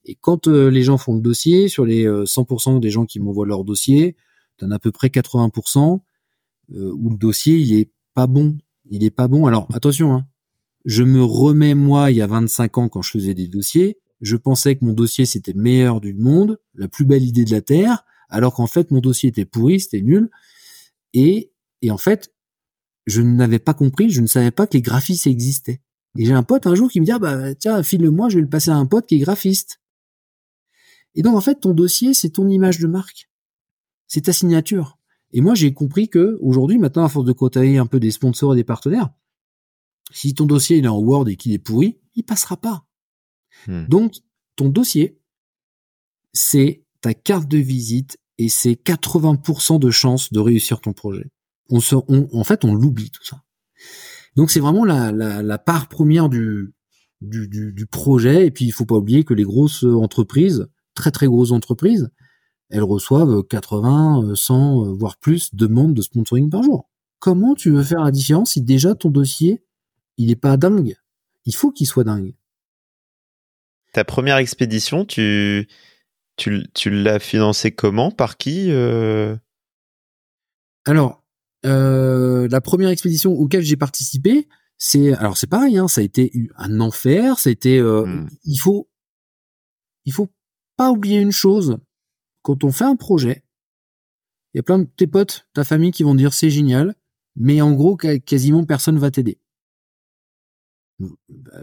Et quand euh, les gens font le dossier, sur les euh, cent pour cent des gens qui m'envoient leur dossier, t'en as à peu près quatre-vingts pour cent euh, où le dossier, il est pas bon. Il est pas bon. Alors, attention, hein. Je me remets, moi, il y a vingt-cinq ans, quand je faisais des dossiers, je pensais que mon dossier, c'était le meilleur du monde, la plus belle idée de la Terre, alors qu'en fait, mon dossier était pourri, c'était nul. Et, et en fait, je n'avais pas compris, je ne savais pas que les graphistes existaient. Et j'ai un pote un jour qui me dit ah bah tiens, file-le-moi, je vais le passer à un pote qui est graphiste. Et donc en fait, ton dossier, c'est ton image de marque, c'est ta signature. Et moi, j'ai compris que aujourd'hui, maintenant, à force de côtoyer un peu des sponsors et des partenaires, si ton dossier il est en Word et qu'il est pourri, il passera pas. Hmm. Donc ton dossier, c'est ta carte de visite et c'est quatre-vingts pour cent de chances de réussir ton projet. On se, on, en fait, on l'oublie tout ça. Donc c'est vraiment la, la, la part première du, du, du, du projet. Et puis il faut pas oublier que les grosses entreprises, très très grosses entreprises, elles reçoivent quatre-vingts, cent, voire plus demandes de sponsoring par jour. Comment tu veux faire la différence si déjà ton dossier il est pas dingue? Il faut qu'il soit dingue. Ta première expédition, tu tu, tu l'as financée comment? Par qui? euh... Alors. Euh, la première expédition auquel j'ai participé, c'est alors c'est pareil, hein, ça a été un enfer. C'était euh, mmh. il faut il faut pas oublier une chose quand on fait un projet. Il y a plein de tes potes, ta famille qui vont dire c'est génial, mais en gros quasiment personne va t'aider.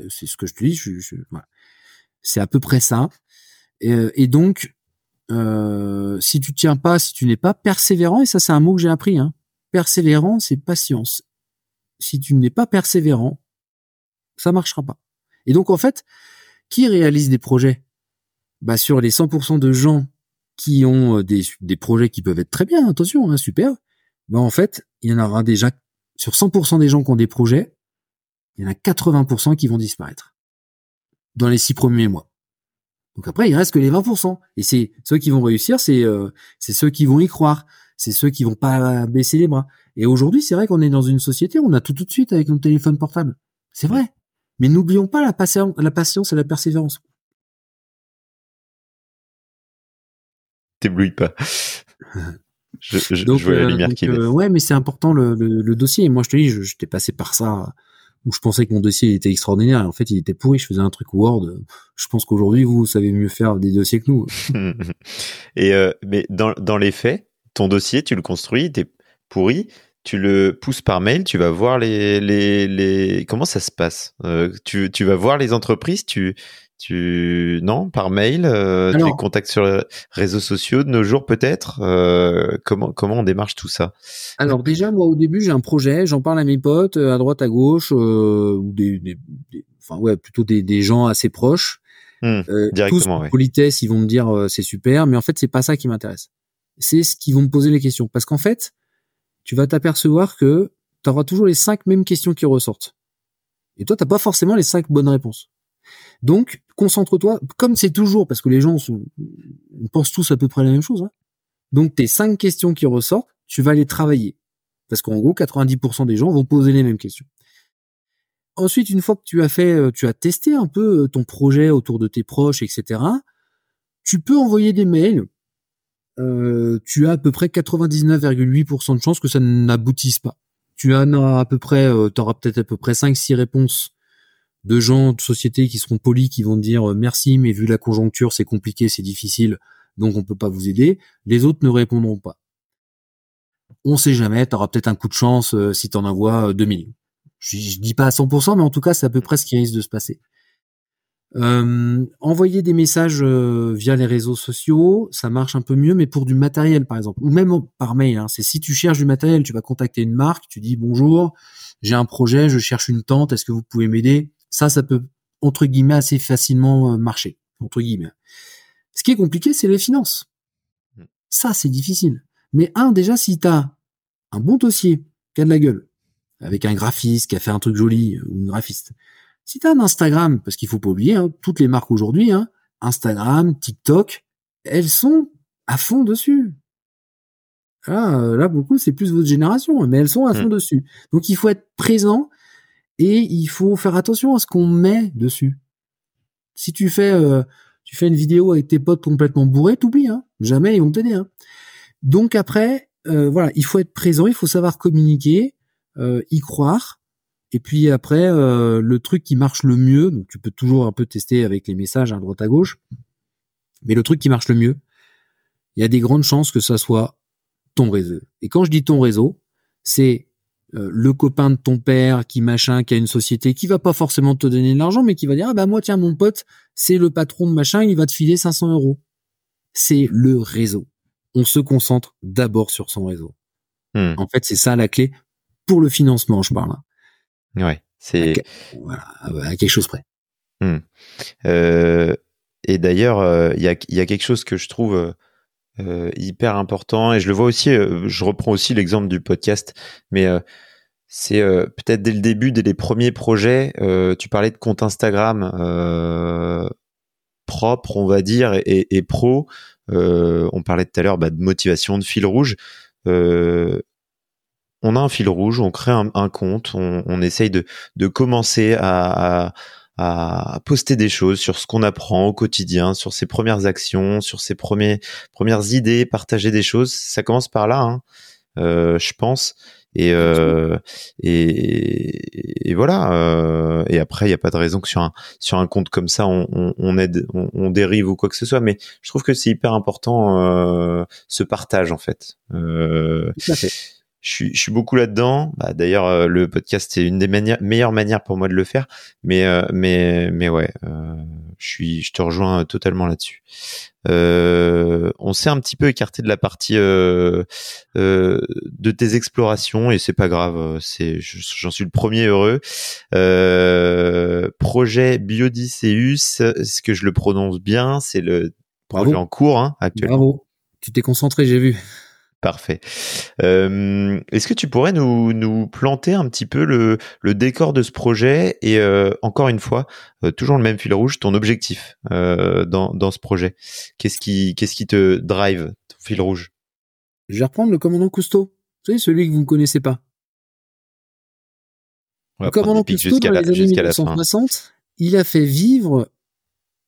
C'est ce que je te dis. Je, je, voilà. C'est à peu près ça. Et, et donc euh, si tu tiens pas, si tu n'es pas persévérant, et ça c'est un mot que j'ai appris, hein. Persévérance et patience. Si tu n'es pas persévérant, ça marchera pas. Et donc, en fait, qui réalise des projets? Bah, sur les cent pour cent de gens qui ont des, des projets qui peuvent être très bien, attention, hein, super. Bah, en fait, il y en aura déjà, sur cent pour cent des gens qui ont des projets, il y en a quatre-vingts pour cent qui vont disparaître. Dans les six premiers mois. Donc après, il reste que les vingt pour cent. Et c'est, ceux qui vont réussir, c'est, euh, c'est ceux qui vont y croire. C'est ceux qui vont pas baisser les bras. Et aujourd'hui, c'est vrai qu'on est dans une société où on a tout tout de suite avec notre téléphone portable. C'est vrai. Mais n'oublions pas la patience, la patience et la persévérance. T'éblouis pas. Je, je, donc, je vois la lumière euh, qui euh, ouais, mais c'est important le, le, le dossier. Et moi, je te dis, je, j'étais passé par ça où je pensais que mon dossier était extraordinaire. Et en fait, il était pourri. Je faisais un truc Word. Je pense qu'aujourd'hui, vous savez mieux faire des dossiers que nous. et euh, mais dans, dans les faits, ton dossier, tu le construis, t'es pourri, tu le pousses par mail, tu vas voir les... les, les... Comment ça se passe? euh, tu, tu vas voir les entreprises, tu... tu... Non, par mail, euh, tu les contactes sur les réseaux sociaux de nos jours peut-être. euh, comment, comment on démarche tout ça? Alors déjà, moi au début, j'ai un projet, j'en parle à mes potes, à droite, à gauche, euh, des, des, des, enfin ouais, plutôt des, des gens assez proches. Mmh, euh, directement, tous, ouais. Politesse, ils vont me dire euh, c'est super, mais en fait, c'est pas ça qui m'intéresse. C'est ce qui vont me poser les questions. Parce qu'en fait, tu vas t'apercevoir que tu auras toujours les cinq mêmes questions qui ressortent. Et toi, tu n'as pas forcément les cinq bonnes réponses. Donc, concentre-toi, comme c'est toujours, parce que les gens sont, on pense tous à peu près la même chose. Hein. Donc, tes cinq questions qui ressortent, tu vas les travailler. Parce qu'en gros, quatre-vingt-dix pour cent des gens vont poser les mêmes questions. Ensuite, une fois que tu as fait, tu as testé un peu ton projet autour de tes proches, et cetera, tu peux envoyer des mails. Euh, tu as à peu près quatre-vingt-dix-neuf virgule huit pour cent de chances que ça n'aboutisse pas. Tu en as à peu près, euh, t'auras peut-être à peu près cinq six réponses de gens de société qui seront polis, qui vont te dire euh, merci, mais vu la conjoncture, c'est compliqué, c'est difficile, donc on peut pas vous aider. Les autres ne répondront pas. On sait jamais, t'auras peut-être un coup de chance euh, si t'en envoies euh, deux mille. Je, je dis pas à cent pour cent, mais en tout cas, c'est à peu près ce qui risque de se passer. Euh, envoyer des messages euh, via les réseaux sociaux, ça marche un peu mieux, mais pour du matériel par exemple, ou même par mail, hein, c'est si tu cherches du matériel, tu vas contacter une marque, tu dis bonjour, j'ai un projet, je cherche une tente, est-ce que vous pouvez m'aider? Ça, ça peut entre guillemets assez facilement euh, marcher, entre guillemets. Ce qui est compliqué, c'est les finances. Ça, c'est difficile. Mais un, déjà, si t'as un bon dossier, qui a de la gueule, avec un graphiste qui a fait un truc joli ou une graphiste. Si t'as un Instagram, parce qu'il faut pas oublier, hein, toutes les marques aujourd'hui, hein, Instagram, TikTok, elles sont à fond dessus. Ah, là, beaucoup, c'est plus votre génération, mais elles sont à fond mmh. dessus. Donc, il faut être présent et il faut faire attention à ce qu'on met dessus. Si tu fais, euh, tu fais une vidéo avec tes potes complètement bourrés, t'oublies, hein. Jamais ils vont t'aider, hein. Donc, après, euh, voilà, il faut être présent, il faut savoir communiquer, euh, y croire. Et puis après, euh, le truc qui marche le mieux, donc tu peux toujours un peu tester avec les messages à droite à gauche, mais le truc qui marche le mieux, il y a des grandes chances que ça soit ton réseau. Et quand je dis ton réseau, c'est euh, le copain de ton père qui machin, qui a une société, qui va pas forcément te donner de l'argent, mais qui va dire « Ah bah moi, tiens, mon pote, c'est le patron de machin, il va te filer cinq cents euros. » C'est le réseau. On se concentre d'abord sur son réseau. Hmm. En fait, c'est ça la clé pour le financement, je parle. Ouais, c'est à, voilà, à quelque chose près. Mmh. Euh, et d'ailleurs, il euh, y, y a quelque chose que je trouve euh, hyper important, et je le vois aussi. Euh, je reprends aussi l'exemple du podcast, mais euh, c'est euh, peut-être dès le début, dès les premiers projets. Euh, tu parlais de compte Instagram euh, propre, on va dire, et, et pro. Euh, on parlait tout à l'heure bah, de motivation, de fil rouge. Euh, On a un fil rouge, on crée un, un compte, on, on essaye de, de commencer à, à, à poster des choses sur ce qu'on apprend au quotidien, sur ses premières actions, sur ses premiers, premières idées, partager des choses. Ça commence par là, hein, euh, je pense. Et, euh, et, et, et voilà. Euh, et après, il n'y a pas de raison que sur un, sur un compte comme ça, on, on, on aide, on, on dérive ou quoi que ce soit. Mais je trouve que c'est hyper important euh, ce partage, en fait. Euh, Tout à fait. Je suis, je suis beaucoup là-dedans. Bah, d'ailleurs, euh, le podcast c'est une des mani- meilleures manières pour moi de le faire. Mais, euh, mais, mais ouais, euh, je suis, je te rejoins totalement là-dessus. Euh, on s'est un petit peu écarté de la partie euh, euh, de tes explorations et c'est pas grave. C'est, j'en suis le premier heureux. Euh, projet Biodysseus, est-ce que je le prononce bien? C'est le projet Bravo. En cours hein, actuellement. Bravo. Tu t'es concentré, j'ai vu. Parfait. Euh, est-ce que tu pourrais nous, nous planter un petit peu le, le décor de ce projet et euh, encore une fois, euh, toujours le même fil rouge, ton objectif euh, dans, dans ce projet. Qu'est-ce qui, qu'est-ce qui te drive, ton fil rouge? Je vais reprendre le commandant Cousteau. Vous savez, celui que vous ne connaissez pas. Le commandant Cousteau, dans les années mille neuf cent soixante, il a fait vivre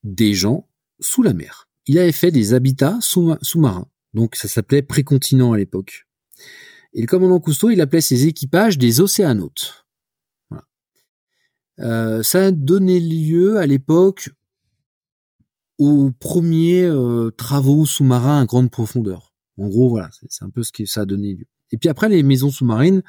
des gens sous la mer. Il avait fait des habitats sous, sous-marins. Donc, ça s'appelait précontinent à l'époque. Et le commandant Cousteau, il appelait ses équipages des océanautes. Voilà. Euh, ça a donné lieu, à l'époque, aux premiers euh, travaux sous-marins à grande profondeur. En gros, voilà, c'est, c'est un peu ce que ça a donné lieu. Et puis après, les maisons sous-marines,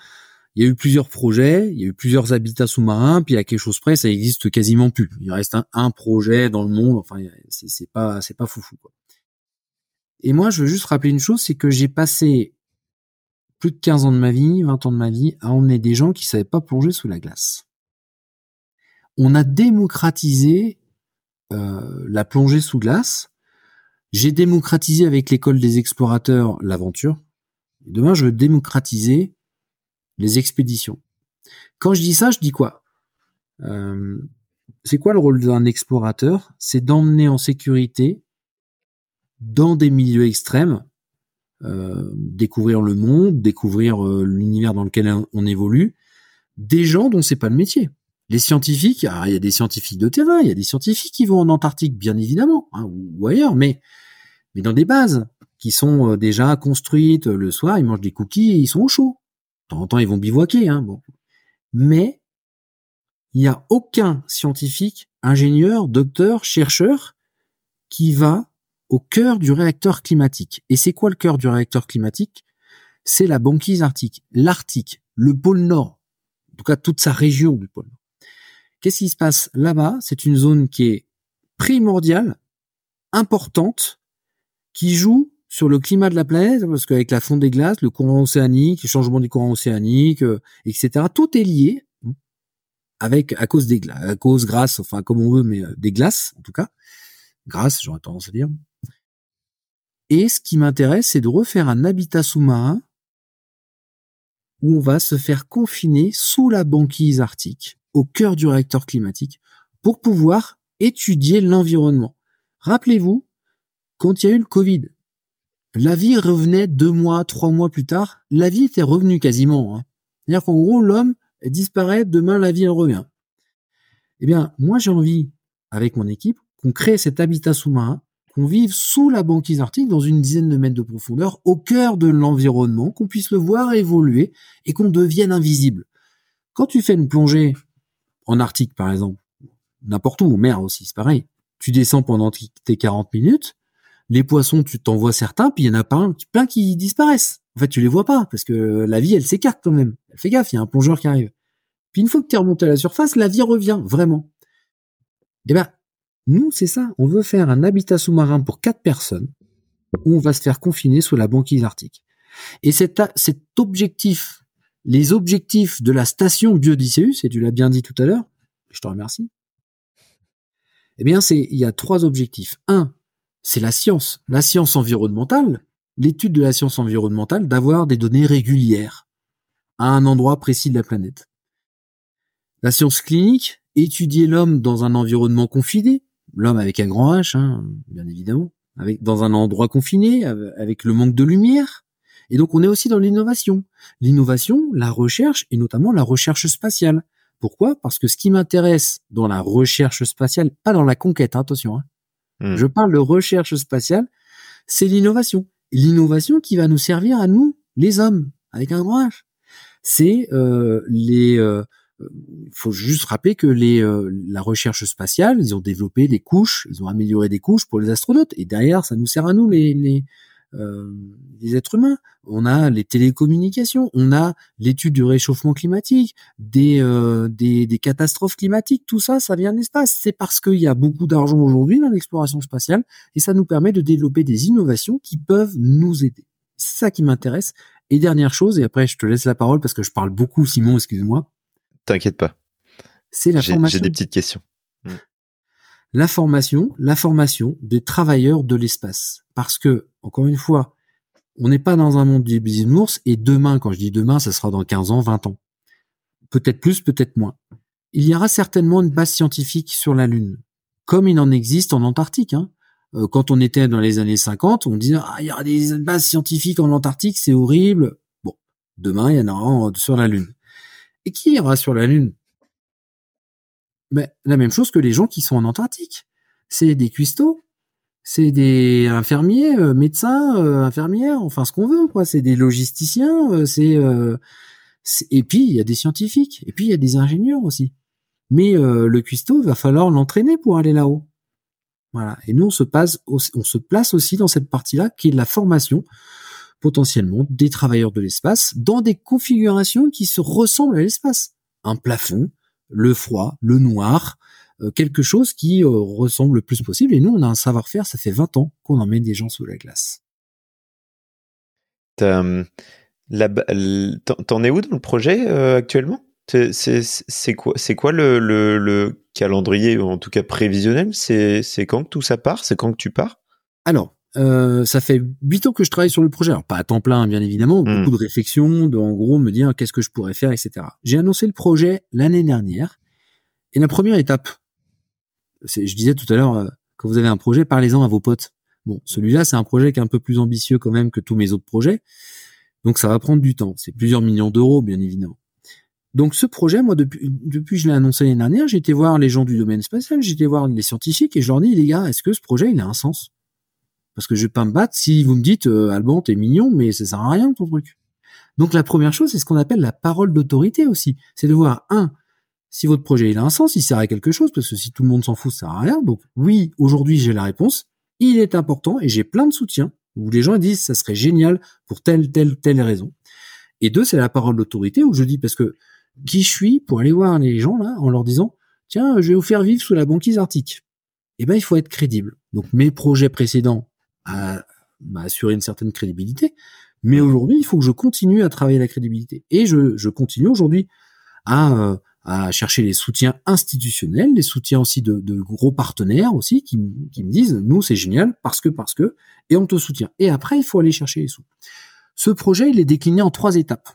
il y a eu plusieurs projets, il y a eu plusieurs habitats sous-marins, puis à quelque chose près, ça existe quasiment plus. Il reste un, un projet dans le monde, enfin, c'est, c'est pas, c'est pas foufou, quoi. Et moi, je veux juste rappeler une chose, c'est que j'ai passé plus de quinze ans de ma vie, vingt ans de ma vie, à emmener des gens qui savaient pas plonger sous la glace. On a démocratisé euh, la plongée sous glace. J'ai démocratisé avec l'école des explorateurs l'aventure. Demain, je veux démocratiser les expéditions. Quand je dis ça, je dis quoi ? euh, C'est quoi le rôle d'un explorateur ? C'est d'emmener en sécurité dans des milieux extrêmes, euh, découvrir le monde, découvrir euh, l'univers dans lequel on, on évolue, des gens dont c'est pas le métier. Les scientifiques, alors il y a des scientifiques de terrain, il y a des scientifiques qui vont en Antarctique, bien évidemment, hein, ou, ou ailleurs, mais mais dans des bases qui sont euh, déjà construites. Le soir, ils mangent des cookies et ils sont au chaud. De temps en temps, ils vont bivouaquer. Hein, bon. Mais il n'y a aucun scientifique, ingénieur, docteur, chercheur qui va au cœur du réacteur climatique. Et c'est quoi le cœur du réacteur climatique ? C'est la banquise arctique, l'Arctique, le pôle Nord, en tout cas toute sa région du pôle Nord. Qu'est-ce qui se passe là-bas ? C'est une zone qui est primordiale, importante, qui joue sur le climat de la planète, parce qu'avec la fonte des glaces, le courant océanique, le changement du courant océanique, et cetera, tout est lié avec à cause des glaces, à cause, grâce, enfin comme on veut, mais des glaces en tout cas, grâce, j'aurais tendance à dire. Et ce qui m'intéresse, c'est de refaire un habitat sous-marin où on va se faire confiner sous la banquise arctique, au cœur du réacteur climatique, pour pouvoir étudier l'environnement. Rappelez-vous, quand il y a eu le Covid, la vie revenait deux mois, trois mois plus tard. La vie était revenue quasiment. Hein. C'est-à-dire qu'en gros, l'homme disparaît, demain la vie elle revient. Eh bien, moi j'ai envie, avec mon équipe, qu'on crée cet habitat sous-marin, qu'on vive sous la banquise arctique, dans une dizaine de mètres de profondeur, au cœur de l'environnement, qu'on puisse le voir évoluer et qu'on devienne invisible. Quand tu fais une plongée en Arctique, par exemple, n'importe où, en mer aussi, c'est pareil, tu descends pendant tes quarante minutes, les poissons, tu t'en vois certains, puis il y en a plein, plein qui disparaissent. En fait, tu les vois pas, parce que la vie, elle s'écarte quand même. Elle fait gaffe, il y a un plongeur qui arrive. Puis une fois que tu es remonté à la surface, la vie revient, vraiment. Eh ben, nous, c'est ça. On veut faire un habitat sous-marin pour quatre personnes où on va se faire confiner sous la banquise arctique. Et cet, a, cet objectif, les objectifs de la station Biodysseus, et tu l'as bien dit tout à l'heure, je te remercie, eh bien, c'est, il y a trois objectifs. Un, c'est la science, la science environnementale, l'étude de la science environnementale, d'avoir des données régulières à un endroit précis de la planète. La science clinique, étudier l'homme dans un environnement confiné, l'homme avec un grand H, hein, bien évidemment, avec, dans un endroit confiné, avec le manque de lumière. Et donc, on est aussi dans l'innovation. L'innovation, la recherche, et notamment la recherche spatiale. Pourquoi ? Parce que ce qui m'intéresse dans la recherche spatiale, pas dans la conquête, hein, attention, hein. Mmh. Je parle de recherche spatiale, c'est l'innovation. L'innovation qui va nous servir à nous, les hommes, avec un grand H. C'est euh, les... Euh, faut juste rappeler que les, euh, la recherche spatiale, ils ont développé des couches, ils ont amélioré des couches pour les astronautes. Et derrière, ça nous sert à nous, les... les Euh, des êtres humains, on a les télécommunications, on a l'étude du réchauffement climatique, des, euh, des, des catastrophes climatiques, tout ça, ça vient de l'espace. C'est parce qu'il y a beaucoup d'argent aujourd'hui dans l'exploration spatiale et ça nous permet de développer des innovations qui peuvent nous aider. C'est ça qui m'intéresse. Et dernière chose, et après je te laisse la parole parce que je parle beaucoup, Simon, excuse-moi. T'inquiète pas. C'est la j'ai, formation. J'ai des petites questions. Mmh. La formation, la formation des travailleurs de l'espace. Parce que, encore une fois, on n'est pas dans un monde des bisounours et demain, quand je dis demain, ça sera dans quinze ans, vingt ans. Peut-être plus, peut-être moins. Il y aura certainement une base scientifique sur la Lune, comme il en existe en Antarctique. Hein. Quand on était dans les années cinquante, on disait « Ah, il y aura des bases scientifiques en Antarctique, c'est horrible !» Bon, demain, il y en aura sur la Lune. Et qui ira sur la Lune ? Ben, la même chose que les gens qui sont en Antarctique. C'est des cuistots, c'est des infirmiers, euh, médecins, euh, infirmières, enfin ce qu'on veut, quoi. C'est des logisticiens, euh, c'est, euh, c'est... Et puis, il y a des scientifiques, et puis il y a des ingénieurs aussi. Mais euh, le cuistot, il va falloir l'entraîner pour aller là-haut. Voilà. Et nous, on se, passe aussi, on se place aussi dans cette partie-là, qui est de la formation, potentiellement, des travailleurs de l'espace, dans des configurations qui se ressemblent à l'espace. Un plafond, le froid, le noir, euh, quelque chose qui euh, ressemble le plus possible. Et nous, on a un savoir-faire, ça fait vingt ans qu'on en met des gens sous la glace. T'as, la, t'en es où dans le projet euh, actuellement ? c'est, c'est, c'est quoi, c'est quoi le, le, le calendrier, en tout cas prévisionnel ? c'est, c'est quand que tout ça part ? C'est quand que tu pars ? Alors, euh, ça fait huit ans que je travaille sur le projet. Alors, pas à temps plein, bien évidemment. Mmh. Beaucoup de réflexions, de, en gros, me dire qu'est-ce que je pourrais faire, et cetera. J'ai annoncé le projet l'année dernière. Et la première étape, c'est, je disais tout à l'heure, euh, quand vous avez un projet, parlez-en à vos potes. Bon, celui-là, c'est un projet qui est un peu plus ambitieux quand même que tous mes autres projets. Donc, ça va prendre du temps. C'est plusieurs millions d'euros, bien évidemment. Donc, ce projet, moi, depuis, depuis que je l'ai annoncé l'année dernière, j'ai été voir les gens du domaine spatial, j'ai été voir les scientifiques et je leur dis, les gars, est-ce que ce projet, il a un sens ? Parce que je vais pas me battre si vous me dites euh, « Alban, t'es mignon, mais ça sert à rien ton truc ». Donc la première chose, c'est ce qu'on appelle la parole d'autorité aussi. C'est de voir, un, si votre projet il a un sens, il sert à quelque chose, parce que si tout le monde s'en fout, ça sert à rien. Donc oui, aujourd'hui, j'ai la réponse, il est important et j'ai plein de soutien, où les gens disent « ça serait génial pour telle, telle, telle raison ». Et deux, c'est la parole d'autorité, où je dis, parce que qui je suis pour aller voir les gens là en leur disant « tiens, je vais vous faire vivre sous la banquise arctique ». Eh ben, il faut être crédible. Donc mes projets précédents, à m'assurer une certaine crédibilité, mais aujourd'hui, il faut que je continue à travailler la crédibilité. Et je, je continue aujourd'hui à, euh, à chercher les soutiens institutionnels, les soutiens aussi de, de gros partenaires aussi qui, qui me disent « nous, c'est génial, parce que, parce que », et on te soutient. Et après, il faut aller chercher les sous. Ce projet, il est décliné en trois étapes.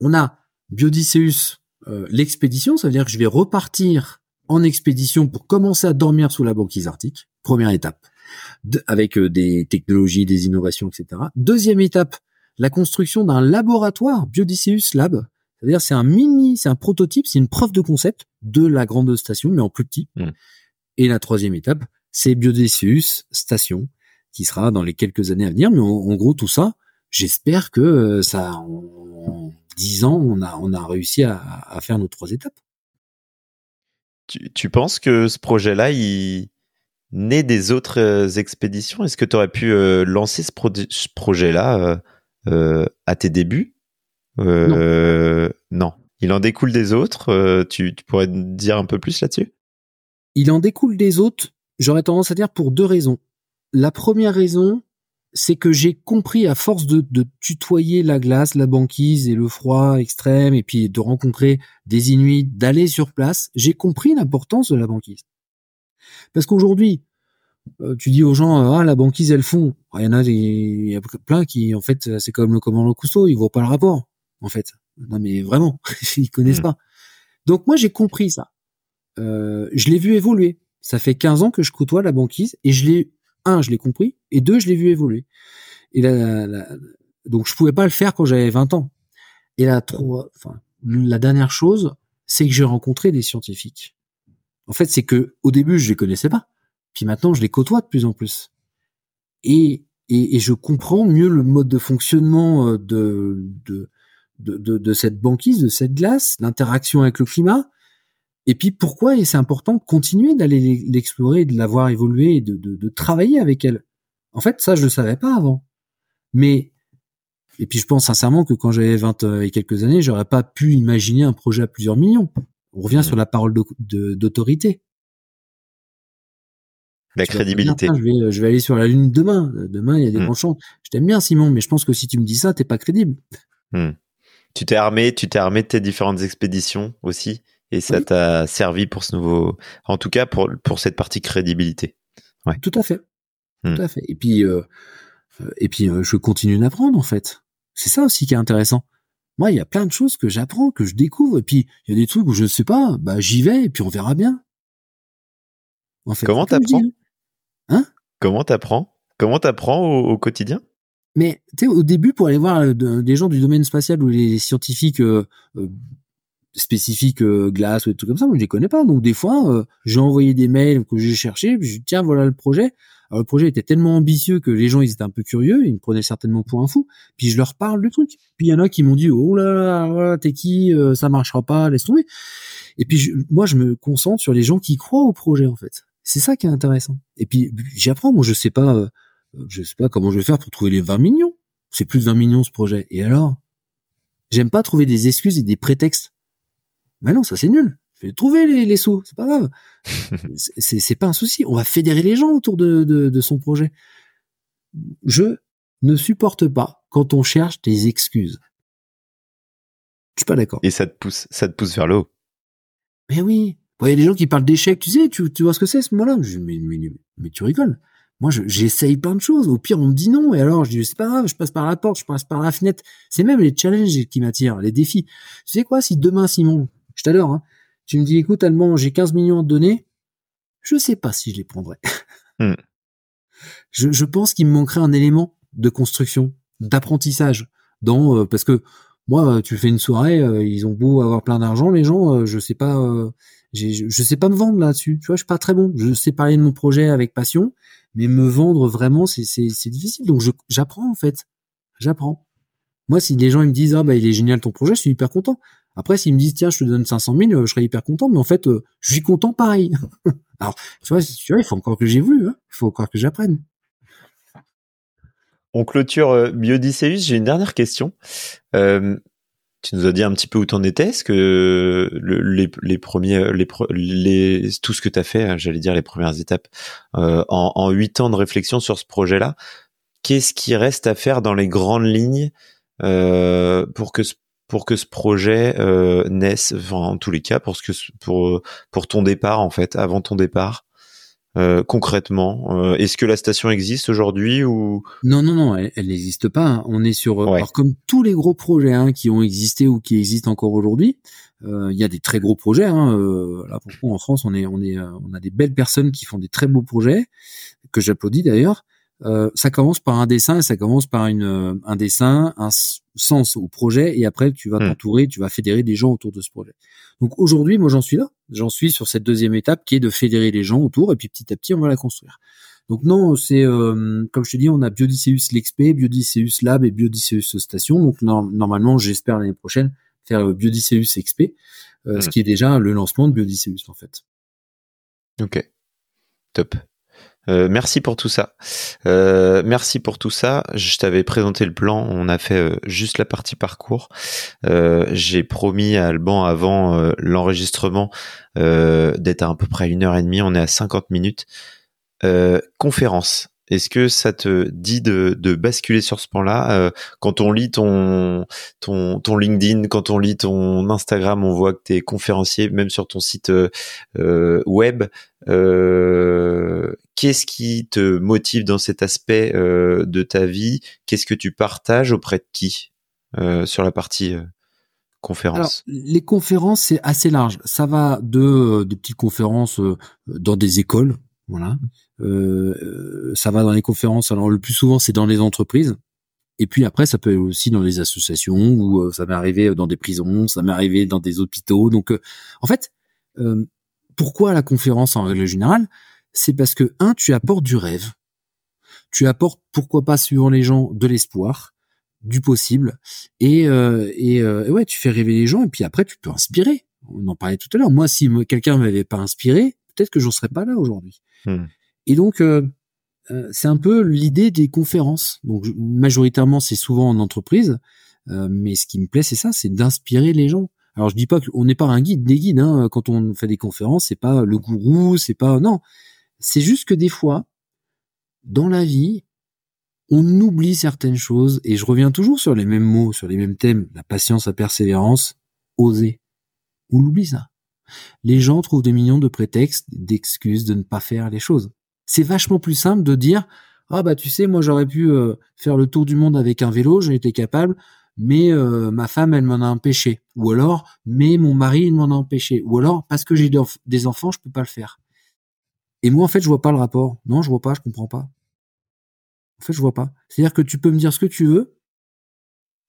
On a Biodysseus, euh, l'expédition, ça veut dire que je vais repartir en expédition pour commencer à dormir sous la banquise arctique, première étape. de, avec des technologies, des innovations, et cetera. Deuxième étape, la construction d'un laboratoire Biodysseus Lab. C'est-à-dire c'est un mini, c'est un prototype, c'est une preuve de concept de la grande station, mais en plus petit. Mmh. Et la troisième étape, c'est Biodysseus Station, qui sera dans les quelques années à venir. Mais en, en gros, tout ça, j'espère que ça, en dix ans, on a, on a réussi à, à faire nos trois étapes. Tu, tu penses que ce projet-là, il naît des autres expéditions? Est-ce que tu aurais pu euh, lancer ce, pro- ce projet-là euh, euh, à tes débuts? Euh, non. non. Il en découle des autres. Euh, tu, tu pourrais dire un peu plus là-dessus? Il en découle des autres, j'aurais tendance à dire, pour deux raisons. La première raison, c'est que j'ai compris, à force de, de tutoyer la glace, la banquise et le froid extrême, et puis de rencontrer des Inuits, d'aller sur place, j'ai compris l'importance de la banquise. Parce qu'aujourd'hui, tu dis aux gens, ah, la banquise, elle fond. Il y en a, des, il y a plein qui, en fait, c'est comme le commandant Cousteau, ils voient pas le rapport, en fait. Non, mais vraiment, ils connaissent mmh. pas. Donc, moi, j'ai compris ça. Euh, je l'ai vu évoluer. Ça fait quinze ans que je côtoie la banquise et je l'ai, un, je l'ai compris, et deux, je l'ai vu évoluer. Et la, la, donc, je pouvais pas le faire quand j'avais vingt ans. Et la trois, enfin, la dernière chose, c'est que j'ai rencontré des scientifiques. En fait, c'est que, au début, je les connaissais pas. Puis maintenant, je les côtoie de plus en plus. Et, et, et je comprends mieux le mode de fonctionnement de, de, de, de, de cette banquise, de cette glace, l'interaction avec le climat. Et puis pourquoi, et c'est important, continuer d'aller l'explorer, de la voir évoluer et de, de, de travailler avec elle. En fait, ça, je le savais pas avant. Mais, et puis je pense sincèrement que quand j'avais vingt et quelques années, j'aurais pas pu imaginer un projet à plusieurs millions. On revient sur la parole de, de, d'autorité. La je crédibilité. Dire, je, vais, je vais aller sur la Lune demain. Demain, il y a des mmh. grandes chances. Je t'aime bien, Simon, mais je pense que si tu me dis ça, t'es pas crédible. Mmh. Tu t'es armé, tu t'es armé de tes différentes expéditions aussi, et ça oui. t'a servi pour ce nouveau, en tout cas pour pour cette partie crédibilité. Ouais. Tout à fait. Mmh. Tout à fait. Et puis euh, et puis euh, je continue d'apprendre en fait. C'est ça aussi qui est intéressant. Moi, il y a plein de choses que j'apprends, que je découvre, et puis il y a des trucs où je ne sais pas, bah j'y vais, et puis on verra bien. En fait, comment t'apprends? Hein? Comment t'apprends? Comment t'apprends au, au quotidien? Mais tu sais, au début, pour aller voir de, des gens du domaine spatial ou les scientifiques euh, euh, spécifiques euh, glace ou des trucs comme ça, moi je les connais pas. Donc des fois, euh, j'ai envoyé des mails que j'ai cherchés, puis je dis tiens voilà le projet. Alors le projet était tellement ambitieux que les gens ils étaient un peu curieux, ils me prenaient certainement pour un fou. Puis je leur parle du truc. Puis il y en a qui m'ont dit oh là là, t'es qui, euh, ça marchera pas, laisse tomber. Et puis je, moi je me concentre sur les gens qui croient au projet en fait. C'est ça qui est intéressant. Et puis j'apprends, moi je sais pas, euh, je sais pas comment je vais faire pour trouver les vingt millions. C'est plus de vingt millions ce projet. Et alors, j'aime pas trouver des excuses et des prétextes. Mais non, ça c'est nul. Je vais trouver les, les sous, c'est pas grave. c'est, c'est pas un souci. On va fédérer les gens autour de, de, de son projet. Je ne supporte pas quand on cherche des excuses. Je suis pas d'accord. Et ça te pousse, ça te pousse vers le haut. Mais oui. Il y a des gens qui parlent d'échecs, tu sais, tu, tu vois ce que c'est ce mot-là. Je dis, mais, mais, mais tu rigoles. Moi, je, j'essaye plein de choses. Au pire, on me dit non. Et alors, je dis, c'est pas grave, je passe par la porte, je passe par la fenêtre. C'est même les challenges qui m'attirent, les défis. Tu sais quoi, si demain, Simon, je t'adore, hein, tu me dis, écoute, Allemand, j'ai quinze millions à te donner, je sais pas si je les prendrai. Mm. je, je pense qu'il me manquerait un élément de construction, d'apprentissage. Dans, euh, parce que moi, tu fais une soirée, euh, ils ont beau avoir plein d'argent, les gens, euh, je sais pas... Euh, J'ai, je, je sais pas me vendre là-dessus, tu vois, je suis pas très bon. Je sais parler de mon projet avec passion, mais me vendre vraiment, c'est, c'est, c'est difficile. Donc, je, j'apprends, en fait. J'apprends. Moi, si les gens, ils me disent, ah, bah, il est génial ton projet, je suis hyper content. Après, s'ils me disent, tiens, je te donne cinq cent mille, je serais hyper content, mais en fait, euh, je suis content pareil. Alors, tu vois, tu vois, il faut encore que j'évolue, hein. Il faut encore que j'apprenne. On clôture euh, Biodysseus. J'ai une dernière question. Euh... Tu nous as dit un petit peu où t'en étais. Est-ce que le, les, les premiers, les, les, tout ce que t'as fait, j'allais dire les premières étapes, euh, en, en huit ans de réflexion sur ce projet-là, qu'est-ce qui reste à faire dans les grandes lignes euh, pour que ce, pour que ce projet euh, naisse, enfin, en tous les cas, pour ce que pour pour ton départ en fait, avant ton départ, Euh, concrètement, euh, est-ce que la station existe aujourd'hui ou... Non, non, non, elle n'existe pas. On est sur, ouais. alors comme tous les gros projets hein, qui ont existé ou qui existent encore aujourd'hui, euh, il y a des très gros projets. Hein, euh, là, pour nous, en France, on est, on est, on a des belles personnes qui font des très beaux projets que j'applaudis d'ailleurs. Euh, ça commence par un dessin, ça commence par une, un dessin, un sens au projet, et après tu vas mmh. t'entourer, tu vas fédérer des gens autour de ce projet. Donc aujourd'hui, moi j'en suis là, j'en suis sur cette deuxième étape qui est de fédérer les gens autour, et puis petit à petit on va la construire. Donc non, c'est euh, comme je te dis, on a Biodysseus l'X P, Biodysseus Lab et Biodysseus Station. Donc no- normalement, j'espère l'année prochaine faire euh, Biodysseus X P, euh, mmh. ce qui est déjà le lancement de Biodysseus en fait. Ok, top. Euh, merci pour tout ça. Euh, merci pour tout ça. Je t'avais présenté le plan. On a fait euh, juste la partie parcours. Euh, j'ai promis à Alban avant euh, l'enregistrement euh, d'être à à peu près une heure et demie. On est à cinquante minutes. Euh, conférence. Est-ce que ça te dit de, de basculer sur ce plan-là euh, quand on lit ton, ton, ton LinkedIn, quand on lit ton Instagram, on voit que tu es conférencier, même sur ton site euh, web. Euh, qu'est-ce qui te motive dans cet aspect euh, de ta vie ? Qu'est-ce que tu partages auprès de qui euh, sur la partie euh, conférence ? Alors, les conférences, c'est assez large. Ça va de, de petites conférences euh, dans des écoles, voilà. Euh, ça va dans les conférences. Alors le plus souvent c'est dans les entreprises, et puis après ça peut aller aussi dans les associations, ou euh, ça m'est arrivé dans des prisons, ça m'est arrivé dans des hôpitaux. Donc euh, en fait, euh, pourquoi la conférence en règle générale, c'est parce que un, tu apportes du rêve, tu apportes pourquoi pas suivant les gens de l'espoir, du possible, et euh, et, euh, et ouais, tu fais rêver les gens, et puis après tu peux inspirer. On en parlait tout à l'heure. Moi, si quelqu'un m'avait pas inspiré, peut-être que j'en serais pas là aujourd'hui. Hmm. Et donc, euh, euh, c'est un peu l'idée des conférences. Donc, majoritairement, c'est souvent en entreprise, euh, mais ce qui me plaît, c'est ça, c'est d'inspirer les gens. Alors, je dis pas qu'on n'est pas un guide, des guides. Hein, quand on fait des conférences, c'est pas le gourou, c'est pas non. C'est juste que des fois, dans la vie, on oublie certaines choses. Et je reviens toujours sur les mêmes mots, sur les mêmes thèmes, la patience, la persévérance, oser. On oublie ça. Les gens trouvent des millions de prétextes, d'excuses de ne pas faire les choses. C'est vachement plus simple de dire « Ah bah tu sais, moi j'aurais pu euh, faire le tour du monde avec un vélo, j'en étais capable, mais euh, ma femme elle m'en a empêché. » Ou alors « Mais mon mari il m'en a empêché. » Ou alors « Parce que j'ai des enfants, je peux pas le faire. » Et moi en fait je vois pas le rapport. Non, je vois pas, je comprends pas. En fait je vois pas. C'est-à-dire que tu peux me dire ce que tu veux,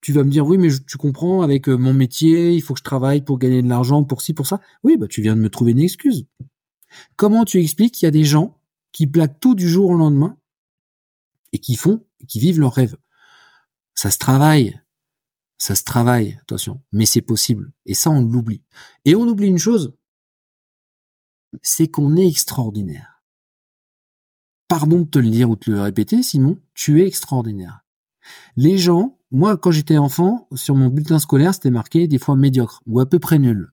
tu vas me dire « Oui, mais je, tu comprends, avec mon métier, il faut que je travaille pour gagner de l'argent, pour ci, pour ça. » Oui, bah tu viens de me trouver une excuse. Comment tu expliques qu'il y a des gens qui plaquent tout du jour au lendemain et qui font, qui vivent leurs rêves. Ça se travaille, ça se travaille, attention, mais c'est possible. Et ça, on l'oublie. Et on oublie une chose, c'est qu'on est extraordinaire. Pardon de te le dire ou de te le répéter, Simon, tu es extraordinaire. Les gens, moi, quand j'étais enfant, sur mon bulletin scolaire, c'était marqué des fois médiocre ou à peu près nul.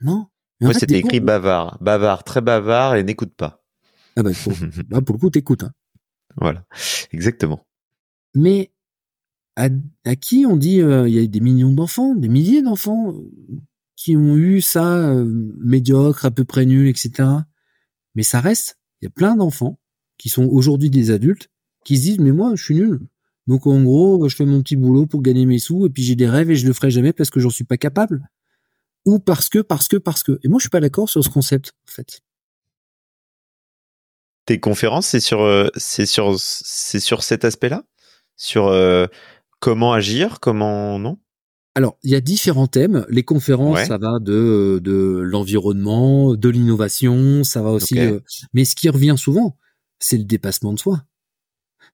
Non. Moi, fait, c'était écrit cours, bavard, bavard, très bavard et n'écoute pas. Ah bah, pour, bah pour le coup, t'écoutes. Hein. Voilà, exactement. Mais à, à qui on dit, il euh, y a des millions d'enfants, des milliers d'enfants qui ont eu ça, euh, médiocre, à peu près nul, et cetera. Mais ça reste, il y a plein d'enfants qui sont aujourd'hui des adultes qui se disent, mais moi, je suis nul. Donc en gros, je fais mon petit boulot pour gagner mes sous et puis j'ai des rêves et je le ferai jamais parce que j'en suis pas capable. Ou parce que, parce que, parce que. Et moi, je suis pas d'accord sur ce concept, en fait. Tes conférences, c'est sur, c'est sur, c'est sur cet aspect-là, sur euh, comment agir, comment non. Alors, il y a différents thèmes. Les conférences, ouais. ça va de de l'environnement, de l'innovation, ça va aussi. Okay. De... Mais ce qui revient souvent, c'est le dépassement de soi.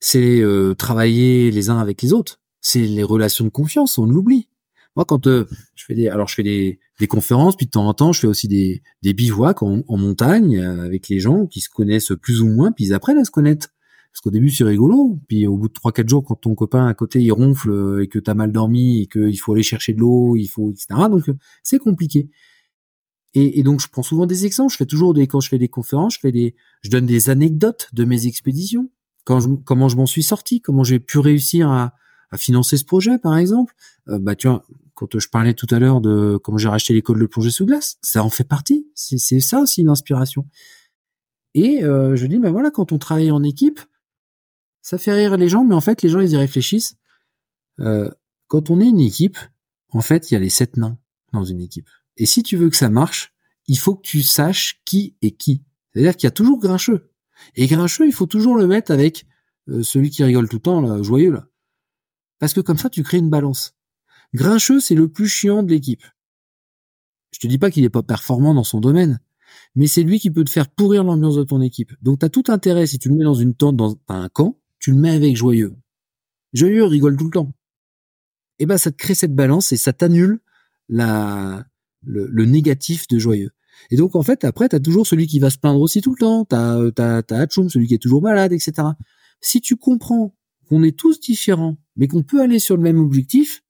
C'est euh, travailler les uns avec les autres. C'est les relations de confiance. On l'oublie. Moi, quand euh, je fais des, alors je fais des, des conférences, puis de temps en temps, je fais aussi des, des bivouacs en, en montagne euh, avec les gens qui se connaissent plus ou moins, puis ils apprennent à se connaître. Parce qu'au début, c'est rigolo. Puis au bout de trois, quatre jours, quand ton copain à côté il ronfle et que t'as mal dormi et qu'il faut aller chercher de l'eau, il faut, et cetera. Donc euh, c'est compliqué. Et, et donc je prends souvent des exemples. Je fais toujours des, quand je fais des conférences, je fais des, je donne des anecdotes de mes expéditions. Quand je, comment je m'en suis sorti, comment j'ai pu réussir à à financer ce projet, par exemple. Euh, bah, tu vois, quand je parlais tout à l'heure de comment j'ai racheté l'école de plongée sous glace, ça en fait partie. C'est, c'est ça aussi l'inspiration. Et euh, je dis, ben voilà, quand on travaille en équipe, ça fait rire les gens, mais en fait, les gens, ils y réfléchissent. Euh, quand on est une équipe, en fait, il y a les sept nains dans une équipe. Et si tu veux que ça marche, il faut que tu saches qui est qui. C'est-à-dire qu'il y a toujours Grincheux. Et Grincheux, il faut toujours le mettre avec euh, celui qui rigole tout le temps, là, joyeux, là. Parce que comme ça, tu crées une balance. Grincheux, c'est le plus chiant de l'équipe. Je te dis pas qu'il est pas performant dans son domaine, mais c'est lui qui peut te faire pourrir l'ambiance de ton équipe. Donc t'as tout intérêt, si tu le mets dans une tente, dans un camp, tu le mets avec Joyeux. Joyeux rigole tout le temps. Et ben, ça te crée cette balance et ça t'annule la, le, le négatif de Joyeux. Et donc, en fait, après, t'as toujours celui qui va se plaindre aussi tout le temps. T'as, t'as, t'as Hachoum, celui qui est toujours malade, et cetera. Si tu comprends qu'on est tous différents, mais qu'on peut aller sur le même objectif,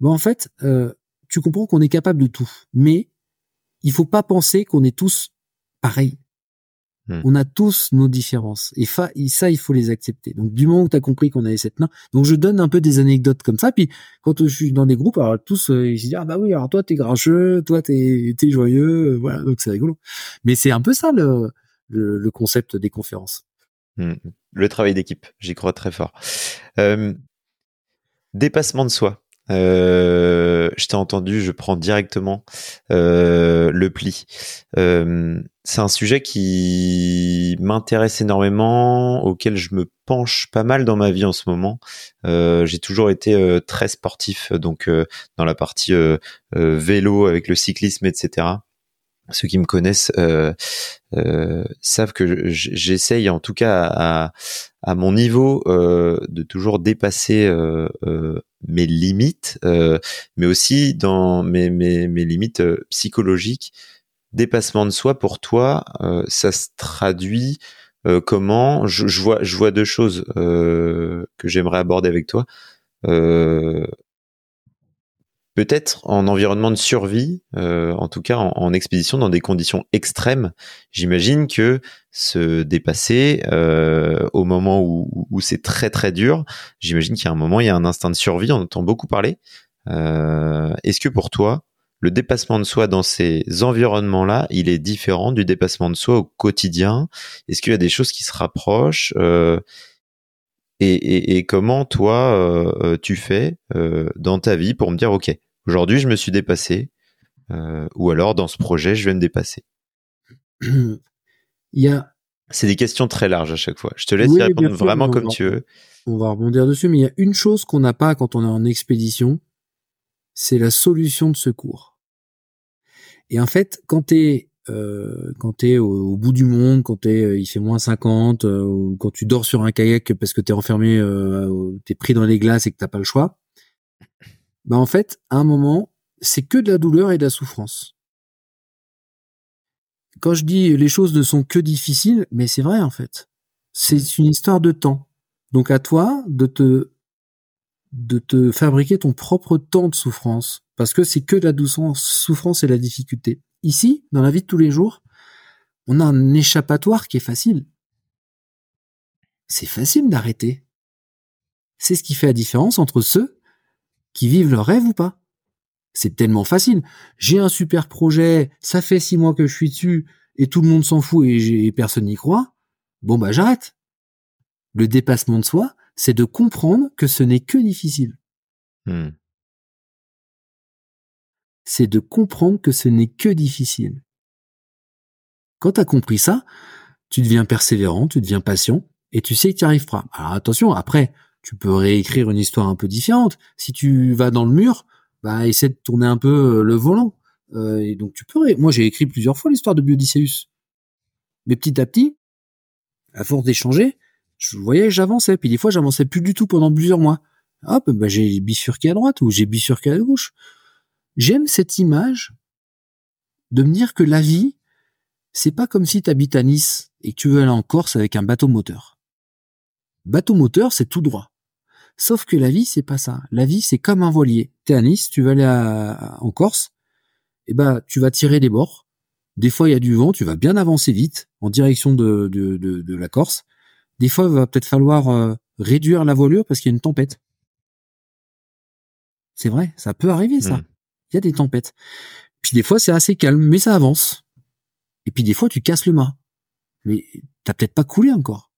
ben, en fait, euh, tu comprends qu'on est capable de tout. Mais il faut pas penser qu'on est tous pareils. Mmh. On a tous nos différences. Et fa- ça, il faut les accepter. Donc, du moment où t'as compris qu'on avait cette nain. Donc, je donne un peu des anecdotes comme ça. Puis, quand je suis dans des groupes, alors tous, euh, ils se disent, ah bah oui, alors toi, t'es grincheux, toi, t'es, t'es joyeux. Voilà. Donc, c'est rigolo. Mais c'est un peu ça, le, le, le concept des conférences. Mmh. Le travail d'équipe. J'y crois très fort. Euh, dépassement de soi. Euh, je t'ai entendu, je prends directement euh, le pli. Euh, c'est un sujet qui m'intéresse énormément, auquel je me penche pas mal dans ma vie en ce moment. Euh, j'ai toujours été euh, très sportif, donc euh, dans la partie euh, euh, vélo avec le cyclisme, et cetera. Ceux qui me connaissent euh, euh, savent que j'essaye, en tout cas à, à mon niveau, euh, de toujours dépasser euh, euh, mes limites, euh, mais aussi dans mes, mes, mes limites euh, psychologiques. Dépassement de soi, pour toi, euh, ça se traduit euh, comment? je, je vois, je vois deux choses euh, que j'aimerais aborder avec toi. Euh, Peut-être en environnement de survie, euh, en tout cas en, en expédition, dans des conditions extrêmes. J'imagine que se dépasser euh, au moment où, où c'est très très dur, j'imagine qu'il y a un moment, il y a un instinct de survie, on entend beaucoup parler. Euh, est-ce que pour toi, le dépassement de soi dans ces environnements-là, il est différent du dépassement de soi au quotidien? Est-ce qu'il y a des choses qui se rapprochent? euh, Et, et, et comment toi euh, tu fais euh, dans ta vie pour me dire ok, aujourd'hui je me suis dépassé, euh, ou alors dans ce projet je vais me dépasser? Il y a... C'est des questions très larges à chaque fois. Je te laisse oui, y répondre sûr, vraiment comme va, tu veux. On va rebondir dessus, mais il y a une chose qu'on n'a pas quand on est en expédition, c'est la solution de secours. Et en fait, quand t'es Euh, quand t'es au, au bout du monde, quand t'es, euh, il fait moins cinquante, euh, ou quand tu dors sur un kayak parce que t'es enfermé, euh, t'es pris dans les glaces et que t'as pas le choix, bah en fait, à un moment, c'est que de la douleur et de la souffrance. Quand je dis les choses ne sont que difficiles, mais c'est vrai en fait. C'est une histoire de temps. Donc à toi de te de te fabriquer ton propre temps de souffrance, parce que c'est que de la douceur, souffrance et de la difficulté. Ici, dans la vie de tous les jours, on a un échappatoire qui est facile. C'est facile d'arrêter. C'est ce qui fait la différence entre ceux qui vivent leur rêve ou pas. C'est tellement facile. J'ai un super projet, ça fait six mois que je suis dessus et tout le monde s'en fout et, j'ai, et personne n'y croit. Bon bah j'arrête. Le dépassement de soi, c'est de comprendre que ce n'est que difficile. Hmm. c'est de comprendre que ce n'est que difficile. Quand tu as compris ça, tu deviens persévérant, tu deviens patient, et tu sais que tu y arriveras. Alors attention, après, tu peux réécrire une histoire un peu différente. Si tu vas dans le mur, bah essaie de tourner un peu le volant. Euh, et donc tu peux. Ré- Moi, j'ai écrit plusieurs fois l'histoire de Biodysseus. Mais petit à petit, à force d'échanger, je voyais, j'avançais. Puis des fois, j'avançais plus du tout pendant plusieurs mois. Hop, bah j'ai bifurqué à droite ou j'ai bifurqué à gauche. J'aime cette image de me dire que la vie, c'est pas comme si t'habites à Nice et que tu veux aller en Corse avec un bateau moteur. Bateau moteur, c'est tout droit. Sauf que la vie, c'est pas ça. La vie, c'est comme un voilier. T'es à Nice, tu veux aller à... en Corse, et ben, tu vas tirer des bords. Des fois, il y a du vent, tu vas bien avancer vite en direction de, de, de, de la Corse. Des fois, il va peut-être falloir réduire la voilure parce qu'il y a une tempête. C'est vrai, ça peut arriver, ça. Mmh. Il y a des tempêtes. Puis des fois, c'est assez calme, mais ça avance. Et puis des fois, tu casses le mât. mais t'as peut-être pas coulé encore.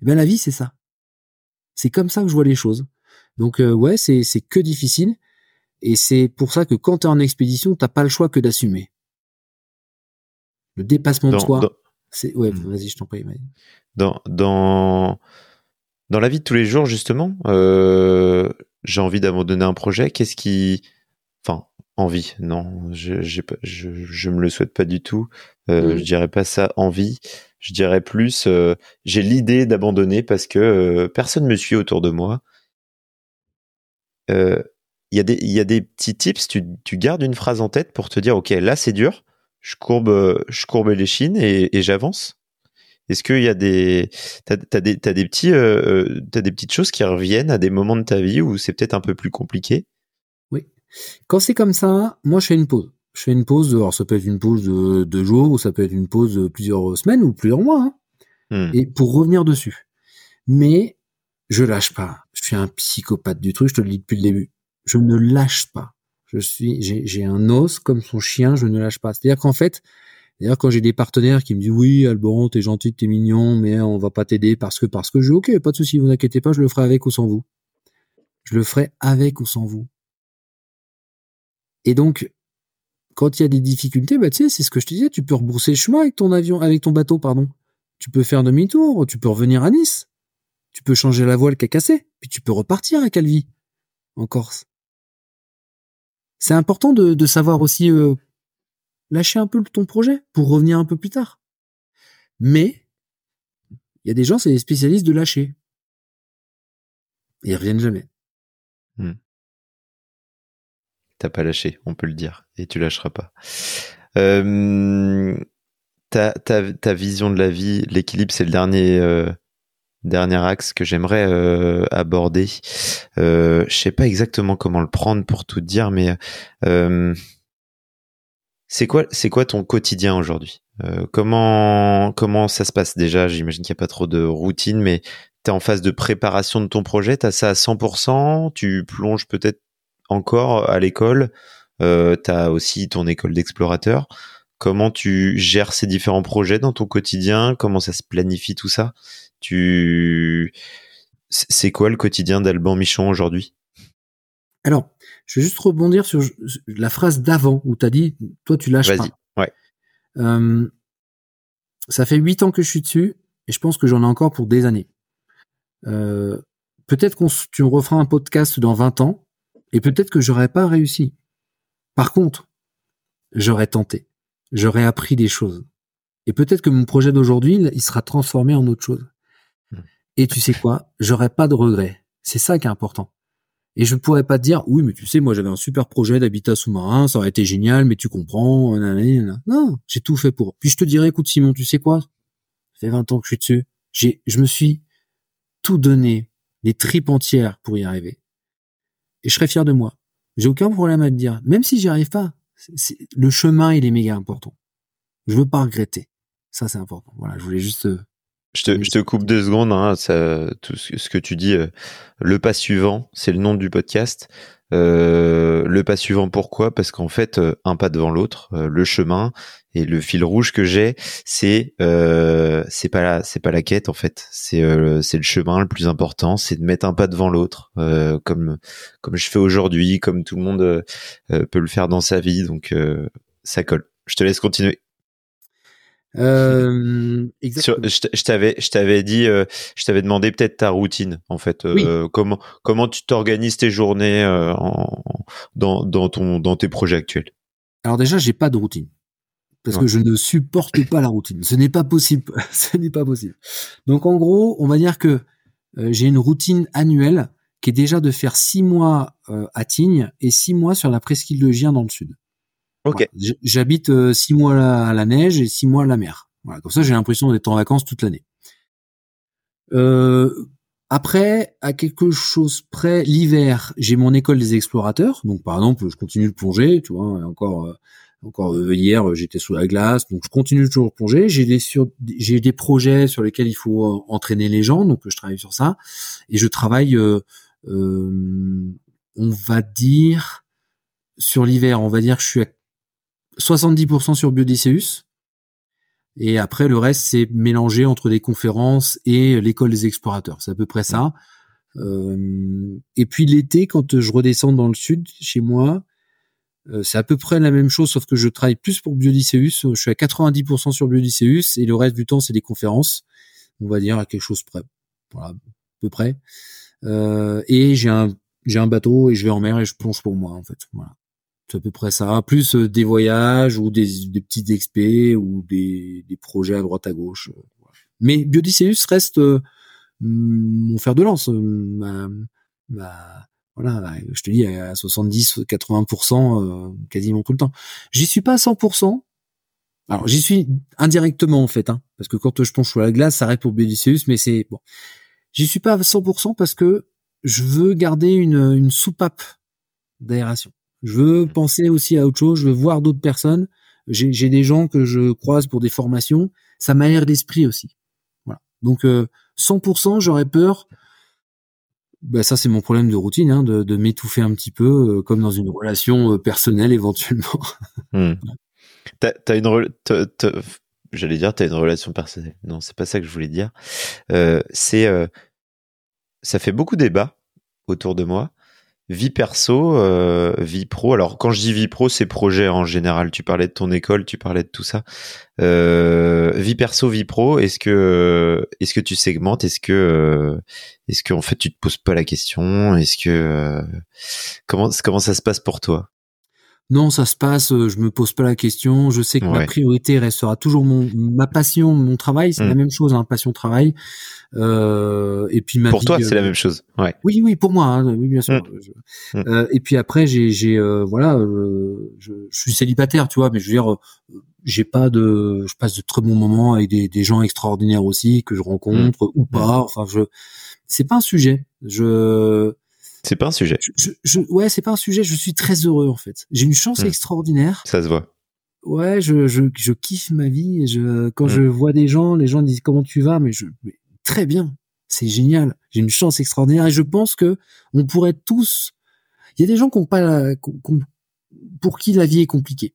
Eh ben la vie, c'est ça. C'est comme ça que je vois les choses. Donc euh, ouais, c'est c'est que difficile, et c'est pour ça que quand t'es en expédition, t'as pas le choix que d'assumer. Le dépassement dans, de soi. Dans... C'est... Ouais, mmh. Vas-y, je t'en prie. Dans dans dans la vie de tous les jours, justement, euh, j'ai envie d'abandonner un projet. Qu'est-ce qui, enfin, envie, non, je, j'ai pas, je, je me le souhaite pas du tout. Euh, mmh. Je dirais pas ça envie. Je dirais plus, euh, j'ai l'idée d'abandonner parce que euh, personne me suit autour de moi. Il euh, y a des, il y a des petits tips. Tu, tu gardes une phrase en tête pour te dire, ok, là c'est dur. Je courbe, je courbe les chines et, et j'avance. Est-ce qu'il y a des, t'as, t'as des, t'as des petits, euh, t'as des petites choses qui reviennent à des moments de ta vie où c'est peut-être un peu plus compliqué? Oui. Quand c'est comme ça, moi je fais une pause. Je fais une pause. Alors ça peut être une pause de deux jours, ou ça peut être une pause de plusieurs semaines ou plusieurs mois. Hein. Hum. Et pour revenir dessus. Mais je lâche pas. Je suis un psychopathe du truc. Je te le dis depuis le début. Je ne lâche pas. Je suis, j'ai, j'ai un os comme son chien. Je ne lâche pas. C'est-à-dire qu'en fait. D'ailleurs, quand j'ai des partenaires qui me disent « Oui, Alban, t'es gentil, t'es mignon, mais on va pas t'aider parce que, parce que je dis « Ok, pas de souci, vous inquiétez pas, je le ferai avec ou sans vous. » Je le ferai avec ou sans vous. Et donc, quand il y a des difficultés, bah, tu sais, c'est ce que je te disais, tu peux rebrousser chemin avec ton avion, avec ton bateau, pardon. Tu peux faire demi-tour, tu peux revenir à Nice. Tu peux changer la voile qui a cassé, puis tu peux repartir à Calvi, en Corse. C'est important de, de savoir aussi... Euh, lâcher un peu ton projet pour revenir un peu plus tard. Mais il y a des gens, c'est des spécialistes de lâcher. Et ils reviennent jamais. Hmm. T'as pas lâché, on peut le dire. Et tu lâcheras pas. Euh, ta, ta, ta vision de la vie, l'équilibre, c'est le dernier, euh, dernier axe que j'aimerais euh, aborder. Euh, je sais pas exactement comment le prendre pour tout dire, mais... Euh, C'est quoi, c'est quoi ton quotidien aujourd'hui? Euh, comment, comment ça se passe déjà? J'imagine qu'il n'y a pas trop de routine, mais tu es en phase de préparation de ton projet, tu as ça à cent pour cent, tu plonges peut-être encore à l'école, euh, tu as aussi ton école d'explorateur. Comment tu gères ces différents projets dans ton quotidien? Comment ça se planifie tout ça? Tu... C'est quoi le quotidien d'Alban Michon aujourd'hui? Alors, je vais juste rebondir sur la phrase d'avant où t'as dit, toi tu lâches Vas-y. Pas. Ouais. Euh, ça fait huit ans que je suis dessus et je pense que j'en ai encore pour des années. Euh, peut-être qu'on tu referas un podcast dans vingt ans et peut-être que j'aurais pas réussi. Par contre, j'aurais tenté, j'aurais appris des choses et peut-être que mon projet d'aujourd'hui il sera transformé en autre chose. Mmh. Et tu sais quoi, j'aurais pas de regrets. C'est ça qui est important. Et je pourrais pas te dire, oui, mais tu sais, moi, j'avais un super projet d'habitat sous-marin, ça aurait été génial, mais tu comprends, nanana. Non, j'ai tout fait pour. Puis je te dirais, écoute, Simon, tu sais quoi? Ça fait vingt ans que je suis dessus. J'ai, je me suis tout donné, les tripes entières pour y arriver. Et je serais fier de moi. J'ai aucun problème à te dire. Même si j'y arrive pas, c'est, c'est, le chemin, il est méga important. Je veux pas regretter. Ça, c'est important. Voilà, je voulais juste... Euh, Je te, je te coupe deux secondes, hein, ça, tout ce que tu dis, euh, le pas suivant, c'est le nom du podcast. Euh, le pas suivant, pourquoi? Parce qu'en fait, un pas devant l'autre, euh, le chemin et le fil rouge que j'ai, c'est euh, c'est pas la, c'est pas la quête en fait, c'est euh, c'est le chemin le plus important, c'est de mettre un pas devant l'autre, euh, comme comme je fais aujourd'hui, comme tout le monde euh, peut le faire dans sa vie, donc euh, ça colle. Je te laisse continuer. Euh, exactement. Sur, je t'avais, je t'avais dit, euh, je t'avais demandé peut-être ta routine en fait. Euh, oui. Comment, comment tu t'organises tes journées euh, en, dans, dans ton, dans tes projets actuels? Alors déjà, j'ai pas de routine parce ouais. que je ne supporte pas la routine. Ce n'est pas possible. Ce n'est pas possible. Donc en gros, on va dire que euh, j'ai une routine annuelle qui est déjà de faire six mois euh, à Tignes et six mois sur la presqu'île de Giens dans le sud. Okay. Voilà. J'habite euh, six mois à la, à la neige et six mois à la mer. Voilà. Comme ça, j'ai l'impression d'être en vacances toute l'année. Euh, après, à quelque chose près, l'hiver, j'ai mon école des explorateurs. Donc, par exemple, je continue de plonger. Tu vois, encore, euh, encore euh, hier, j'étais sous la glace. Donc, je continue toujours de plonger. J'ai des sur, j'ai des projets sur lesquels il faut euh, entraîner les gens. Donc, je travaille sur ça et je travaille. Euh, euh, on va dire sur l'hiver, on va dire que je suis à soixante-dix pour cent sur Biodysseus, Et après, le reste, c'est mélangé entre des conférences et l'école des explorateurs. C'est à peu près ça. Euh, et puis l'été, quand je redescends dans le sud, chez moi, euh, c'est à peu près la même chose, sauf que je travaille plus pour Biodysseus. Je suis à quatre-vingt-dix pour cent sur Biodysseus et le reste du temps, c'est des conférences, on va dire, à quelque chose près. Voilà, à peu près. Euh, et j'ai un, j'ai un bateau et je vais en mer et je plonge pour moi, en fait. Voilà. C'est à peu près ça. Plus euh, des voyages ou des, des petites expés ou des, des projets à droite à gauche. Mais Biodysseus reste euh, mon fer de lance. Euh, ma, ma, voilà, je te dis à soixante-dix à quatre-vingts pour cent euh, quasiment tout le temps. J'y suis pas à cent pour cent. Alors j'y suis indirectement en fait, hein, parce que quand je penche sur la glace, ça reste pour Biodysseus, mais c'est bon. J'y suis pas à cent pour cent parce que je veux garder une, une soupape d'aération. Je veux penser aussi à autre chose, je veux voir d'autres personnes. J'ai, j'ai des gens que je croise pour des formations. Ça m'aère l'esprit aussi. Voilà. Donc, euh, cent pour cent, j'aurais peur. Ben, ça, c'est mon problème de routine, hein, de, de m'étouffer un petit peu, euh, comme dans une relation euh, personnelle éventuellement. Mmh. T'as, t'as une re- t'as, t'as, j'allais dire, t'as une relation personnelle. Non, c'est pas ça que je voulais dire. Euh, c'est, euh, ça fait beaucoup débat autour de moi. Vie perso, euh, vie pro. Alors, quand je dis vie pro, c'est projet en général. Tu parlais de ton école, tu parlais de tout ça. Euh, vie perso, vie pro. Est-ce que, est-ce que tu segmentes? Est-ce que, est-ce que en fait, tu te poses pas la question? Est-ce que euh, comment, comment ça se passe pour toi? Non, ça se passe. Je me pose pas la question. Je sais que ouais. ma priorité restera toujours mon, ma passion, mon travail. C'est mmh. la même chose, hein, passion-travail. Euh, et puis ma pour vie, toi, euh, c'est la même chose. Ouais. Oui, oui, pour moi, hein, oui, bien sûr. Mmh. Je, euh, mmh. Et puis après, j'ai, j'ai, euh, voilà, euh, je, je suis célibataire, tu vois, mais je veux dire, j'ai pas de, je passe de très bons moments avec des, des gens extraordinaires aussi que je rencontre mmh. ou pas. Enfin, je, c'est pas un sujet. Je C'est pas un sujet. Je, je, je, ouais, c'est pas un sujet. Je suis très heureux en fait. J'ai une chance mmh. extraordinaire. Ça se voit. Ouais, je, je, je kiffe ma vie. Et je, quand mmh. je vois des gens, les gens disent comment tu vas, mais je, mais très bien. C'est génial. J'ai une chance extraordinaire et je pense que on pourrait tous. Il y a des gens qui ont pas, la, qui ont, pour qui la vie est compliquée.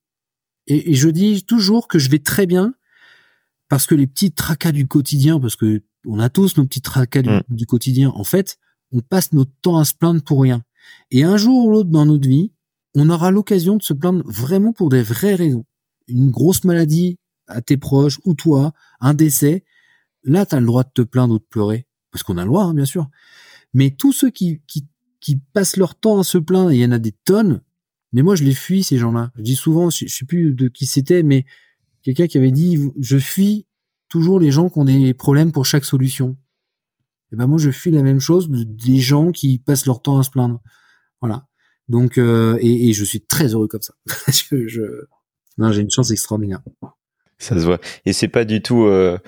Et, et je dis toujours que je vais très bien parce que les petits tracas du quotidien, parce que on a tous nos petits tracas du, mmh. du quotidien, en fait. On passe notre temps à se plaindre pour rien. Et un jour ou l'autre dans notre vie, on aura l'occasion de se plaindre vraiment pour des vraies raisons. Une grosse maladie à tes proches ou toi, un décès. Là, t'as le droit de te plaindre ou de pleurer. Parce qu'on a le droit, hein, bien sûr. Mais tous ceux qui, qui, qui passent leur temps à se plaindre, et il y en a des tonnes, mais moi, je les fuis, ces gens-là. Je dis souvent, je, je sais plus de qui c'était, mais quelqu'un qui avait dit, je fuis toujours les gens qui ont des problèmes pour chaque solution. Et ben moi je fuis la même chose des gens qui passent leur temps à se plaindre, voilà. Donc euh, et, et je suis très heureux comme ça. je, je... Non, j'ai une chance extraordinaire. Ça se voit. Et c'est pas du tout euh,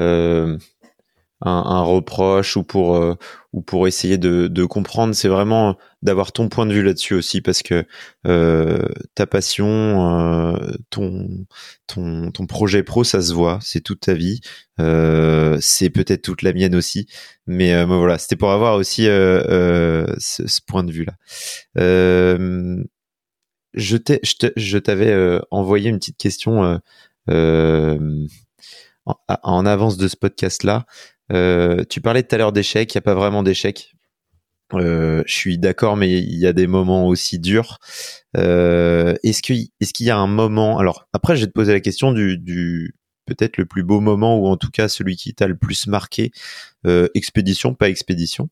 euh, un, un reproche ou pour euh, ou pour essayer de, de comprendre. C'est vraiment d'avoir ton point de vue là-dessus aussi parce que euh, ta passion, euh, ton ton ton projet pro, ça se voit. C'est toute ta vie. Euh, c'est peut-être toute la mienne aussi, mais euh, bah, voilà, c'était pour avoir aussi euh, euh, ce, ce point de vue là. Euh, je t'ai, je, t'ai, je t'avais euh, envoyé une petite question euh, euh, en, en avance de ce podcast là. Euh, tu parlais tout à l'heure d'échecs. Il n'y a pas vraiment d'échecs. Euh, je suis d'accord, mais il y a des moments aussi durs. Euh, est-ce que, est-ce qu'il y a un moment? Alors après, je vais te poser la question du, du peut-être le plus beau moment ou en tout cas celui qui t'a le plus marqué, euh, expédition, pas expédition.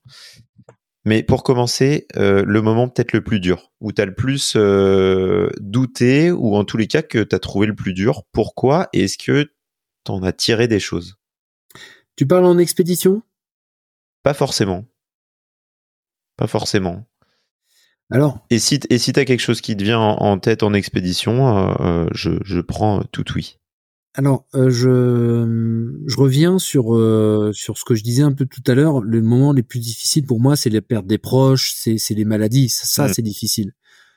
Mais pour commencer, euh, le moment peut-être le plus dur, où t'as le plus euh, douté ou en tous les cas que t'as trouvé le plus dur. Pourquoi? Et est-ce que t'en as tiré des choses? Tu parles en expédition? Pas forcément. Pas forcément. Alors, et si et si t'as quelque chose qui te vient en, en tête en expédition, euh, je, je prends tout oui. Alors, euh, je, je reviens sur euh, sur ce que je disais un peu tout à l'heure. Le moment les plus difficiles pour moi, c'est la perte des proches, c'est c'est les maladies. Ça, ça mmh. c'est difficile.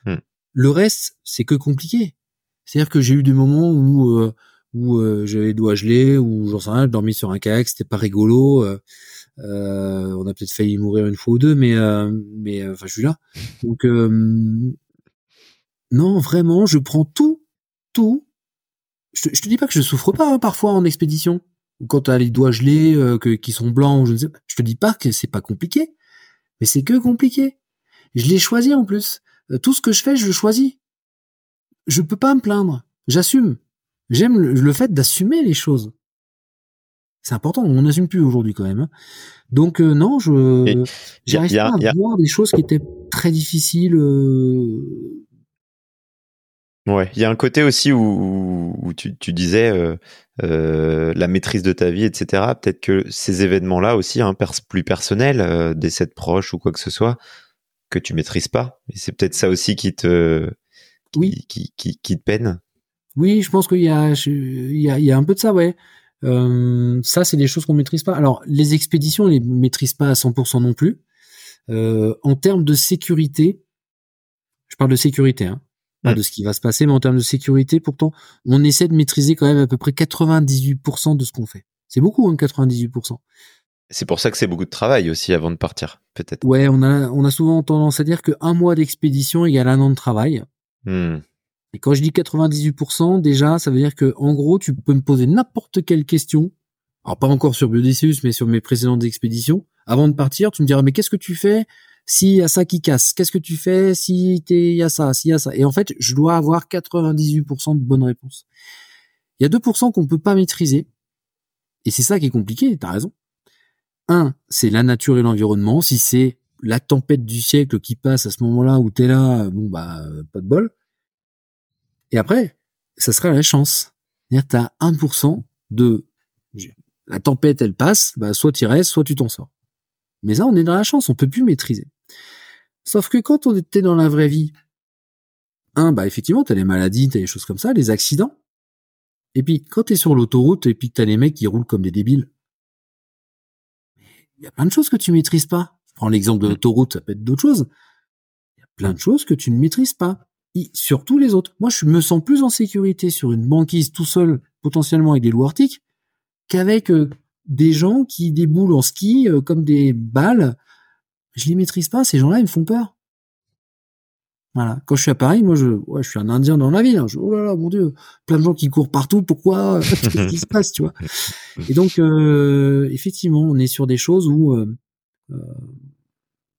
Mmh. Le reste, c'est que compliqué. C'est-à-dire que j'ai eu des moments où euh, où euh, j'avais les doigts gelés, où j'en sais rien, je dormais sur un kayak, c'était pas rigolo. Euh, euh, on a peut-être failli mourir une fois ou deux, mais euh, mais enfin, euh, je suis là. Donc euh, non, vraiment, je prends tout, tout. je, je te dis pas que je souffre pas hein, parfois en expédition, quand t'as les doigts gelés, euh, que, qui sont blancs, je ne sais pas. Je te dis pas que c'est pas compliqué, mais c'est que compliqué. Je l'ai choisi en plus. Tout ce que je fais, je le choisis. Je peux pas me plaindre. J'assume. J'aime le, le fait d'assumer les choses. C'est important. On n'assume plus aujourd'hui quand même. Donc euh, non, je j'arrive pas à voir des choses qui étaient très difficiles. Euh... Ouais, il y a un côté aussi où, où tu, tu disais euh, euh, la maîtrise de ta vie, et cetera. Peut-être que ces événements-là aussi, hein, pers- plus personnels, euh, décès de proches ou quoi que ce soit, que tu maîtrises pas. Et c'est peut-être ça aussi qui te, qui, oui. qui, qui, qui te peine. Oui, je pense qu'il y a, je, il y a, il y a un peu de ça, ouais. Euh, ça, c'est des choses qu'on maîtrise pas. Alors, les expéditions, on les maîtrise pas à cent pour cent non plus. Euh, en termes de sécurité, je parle de sécurité, hein. Pas de ce qui va se passer, mais en termes de sécurité, pourtant, on essaie de maîtriser quand même à peu près quatre-vingt-dix-huit pour cent de ce qu'on fait. C'est beaucoup, hein, quatre-vingt-dix-huit pour cent. C'est pour ça que c'est beaucoup de travail aussi avant de partir, peut-être. Ouais, on a, on a souvent tendance à dire qu'un mois d'expédition égale un an de travail. Mm. Et quand je dis quatre-vingt-dix-huit pour cent, déjà, ça veut dire que, en gros, tu peux me poser n'importe quelle question. Alors, pas encore sur Biodysseus, mais sur mes précédentes expéditions. Avant de partir, tu me diras, mais qu'est-ce que tu fais? S'il y a ça qui casse, qu'est-ce que tu fais si il y a ça, s'il y a ça. Et en fait, je dois avoir quatre-vingt-dix-huit pour cent de bonnes réponses. Il y a deux pour cent qu'on peut pas maîtriser. Et c'est ça qui est compliqué, t'as raison. Un, c'est la nature et l'environnement. Si c'est la tempête du siècle qui passe à ce moment-là où t'es là, bon, bah, pas de bol. Et après, ça sera la chance. C'est-à-dire, t'as un pour cent de, la tempête, elle passe, bah, soit t'y restes, soit tu t'en sors. Mais ça, on est dans la chance, on peut plus maîtriser. Sauf que quand on était dans la vraie vie, un, bah effectivement, t'as les maladies, t'as les choses comme ça, les accidents. Et puis, quand t'es sur l'autoroute, et puis que t'as les mecs qui roulent comme des débiles, il y a plein de choses que tu maîtrises pas. Je prends l'exemple de l'autoroute, ça peut être d'autres choses. Il y a plein de choses que tu ne maîtrises pas. Et surtout les autres. Moi, je me sens plus en sécurité sur une banquise tout seul, potentiellement avec des loups arctiques, qu'avec euh, des gens qui déboulent en ski euh, comme des balles. Je les maîtrise pas, ces gens-là, ils me font peur. Voilà. Quand je suis à Paris, moi, je, ouais, je suis un Indien dans la ville. Hein. Je, oh là là, mon Dieu, plein de gens qui courent partout. Pourquoi? Qu'est-ce qui se passe, tu vois? Et donc, euh, effectivement, on est sur des choses où, euh, euh,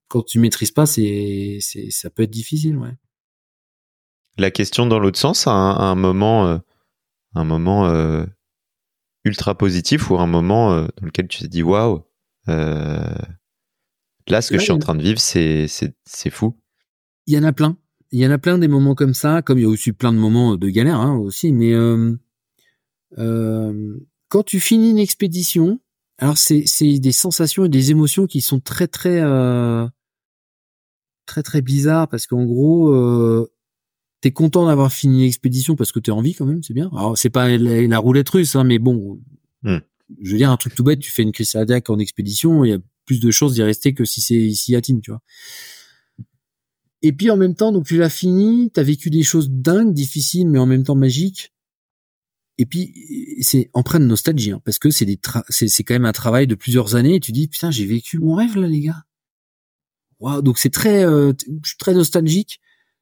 quand tu maîtrises pas, c'est, c'est, ça peut être difficile, ouais. La question dans l'autre sens, à un, à un moment, euh, un moment euh, ultra positif ou un moment euh, dans lequel tu te dis, waouh. Là, ce que là, je suis en train de vivre, c'est, c'est, c'est fou. Il y en a plein. Il y en a plein des moments comme ça, comme il y a aussi plein de moments de galère hein, aussi. Mais euh, euh, quand tu finis une expédition, alors c'est, c'est des sensations et des émotions qui sont très, très, euh, très, très bizarres parce qu'en gros, euh, t'es content d'avoir fini l'expédition parce que t'es en vie quand même, c'est bien. Alors, c'est pas la, la roulette russe, hein, mais bon, mmh. Je veux dire, un truc tout bête, tu fais une crise cardiaque en expédition, il y a plus de chances d'y rester que si c'est ici à Tignes, tu vois. Et puis, en même temps, donc, tu l'as fini, t'as vécu des choses dingues, difficiles, mais en même temps magiques. Et puis, c'est empreint de nostalgie, hein, parce que c'est des, tra- c'est, c'est quand même un travail de plusieurs années, et tu dis, putain, j'ai vécu mon rêve, là, les gars. Waouh, donc c'est très, euh, je suis très nostalgique,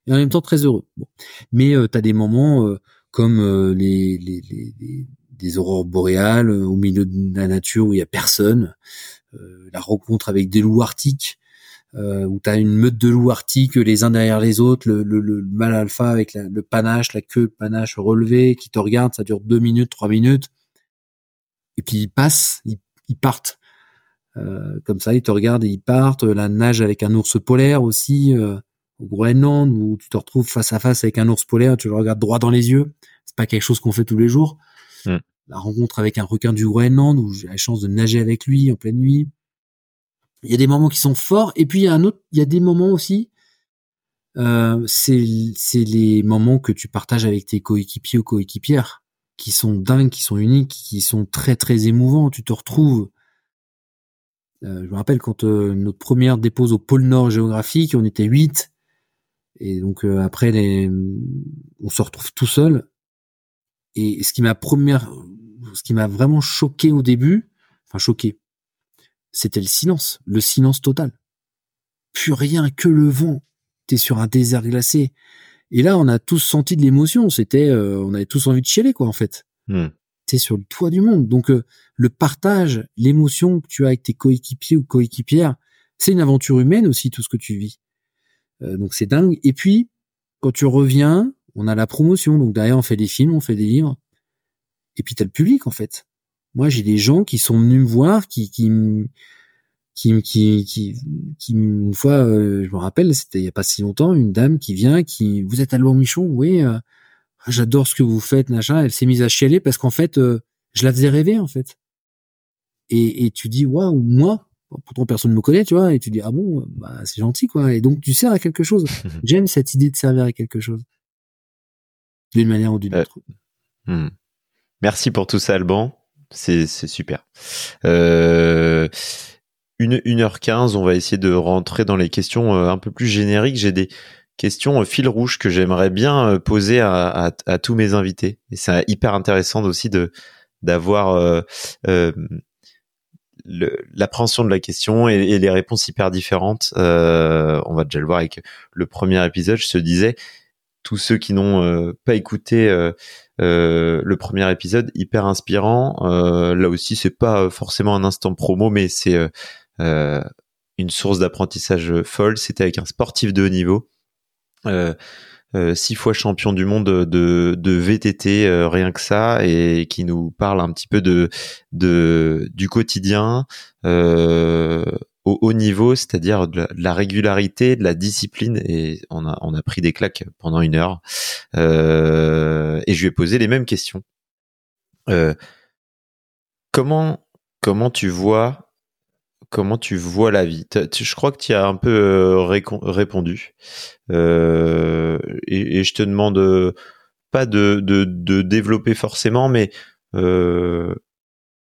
et en même temps très heureux. Bon. Mais, euh, t'as des moments, euh, comme, euh, les, les, les, les des aurores boréales, euh, au milieu de la nature où il y a personne, euh, la rencontre avec des loups arctiques, euh, où t'as une meute de loups arctiques les uns derrière les autres, le, le, le mâle alpha avec la, le panache, la queue, le panache relevé, qui te regarde, ça dure deux minutes, trois minutes, et puis ils passent, ils, ils partent, euh, comme ça, ils te regardent et ils partent, la nage avec un ours polaire aussi, euh, au Groenland, où tu te retrouves face à face avec un ours polaire, tu le regardes droit dans les yeux, c'est pas quelque chose qu'on fait tous les jours. Mmh. La rencontre avec un requin du Groenland où j'ai la chance de nager avec lui en pleine nuit. Il y a des moments qui sont forts et puis il y a un autre, il y a des moments aussi. Euh, c'est c'est les moments que tu partages avec tes coéquipiers ou coéquipières qui sont dingues, qui sont uniques, qui sont très très émouvants. Tu te retrouves. Euh, je me rappelle quand euh, notre première dépose au Pôle Nord géographique, on était huit et donc euh, après les, on se retrouve tout seul. Et ce qui m'a première, ce qui m'a vraiment choqué au début, enfin choqué, c'était le silence, le silence total. Plus rien que le vent. T'es sur un désert glacé. Et là, on a tous senti de l'émotion. C'était, euh, on avait tous envie de chialer, quoi, en fait. Mmh. T'es sur le toit du monde. Donc, euh, le partage, l'émotion que tu as avec tes coéquipiers ou coéquipières, c'est une aventure humaine aussi, tout ce que tu vis. Euh, donc, c'est dingue. Et puis, quand tu reviens, on a la promotion. Donc, derrière, on fait des films, on fait des livres. Et puis, t'as le public, en fait. Moi, j'ai des gens qui sont venus me voir, qui, qui, qui, qui, qui, qui une fois, euh, je me rappelle, c'était il y a pas si longtemps, une dame qui vient, qui, vous êtes Alban Michon? Oui, euh, j'adore ce que vous faites, machin. Elle s'est mise à chialer parce qu'en fait, euh, je la faisais rêver, en fait. Et, et tu dis, waouh, moi, pourtant personne ne me connaît, tu vois. Et tu dis, ah bon, bah, c'est gentil, quoi. Et donc, tu sers à quelque chose. J'aime cette idée de servir à quelque chose. D'une manière ou d'une euh, autre. Hmm. Merci pour tout ça, Alban. C'est, c'est super. Euh, une, une heure quinze, on va essayer de rentrer dans les questions un peu plus génériques. J'ai des question fil rouge que j'aimerais bien poser à, à, à tous mes invités. Et c'est hyper intéressant aussi de, d'avoir euh, euh, le, l'appréhension de la question et, et les réponses hyper différentes. Euh, on va déjà le voir avec le premier épisode. Je te disais, tous ceux qui n'ont euh, pas écouté euh, euh, le premier épisode, hyper inspirant. Euh, là aussi, c'est pas forcément un instant promo, mais c'est euh, euh, une source d'apprentissage folle. C'était avec un sportif de haut niveau. Euh, euh, six fois champion du monde de, de V T T, euh, rien que ça, et qui nous parle un petit peu de, de du quotidien euh, au haut niveau, c'est-à-dire de la, de la régularité, de la discipline. Et on a on a pris des claques pendant une heure. Euh, et je lui ai posé les mêmes questions. Euh, comment comment tu vois Comment tu vois la vie ? T'as, tu, je crois que tu as un peu euh, récon- répondu. Euh, et, et je te demande euh, pas de, de, de développer forcément, mais euh,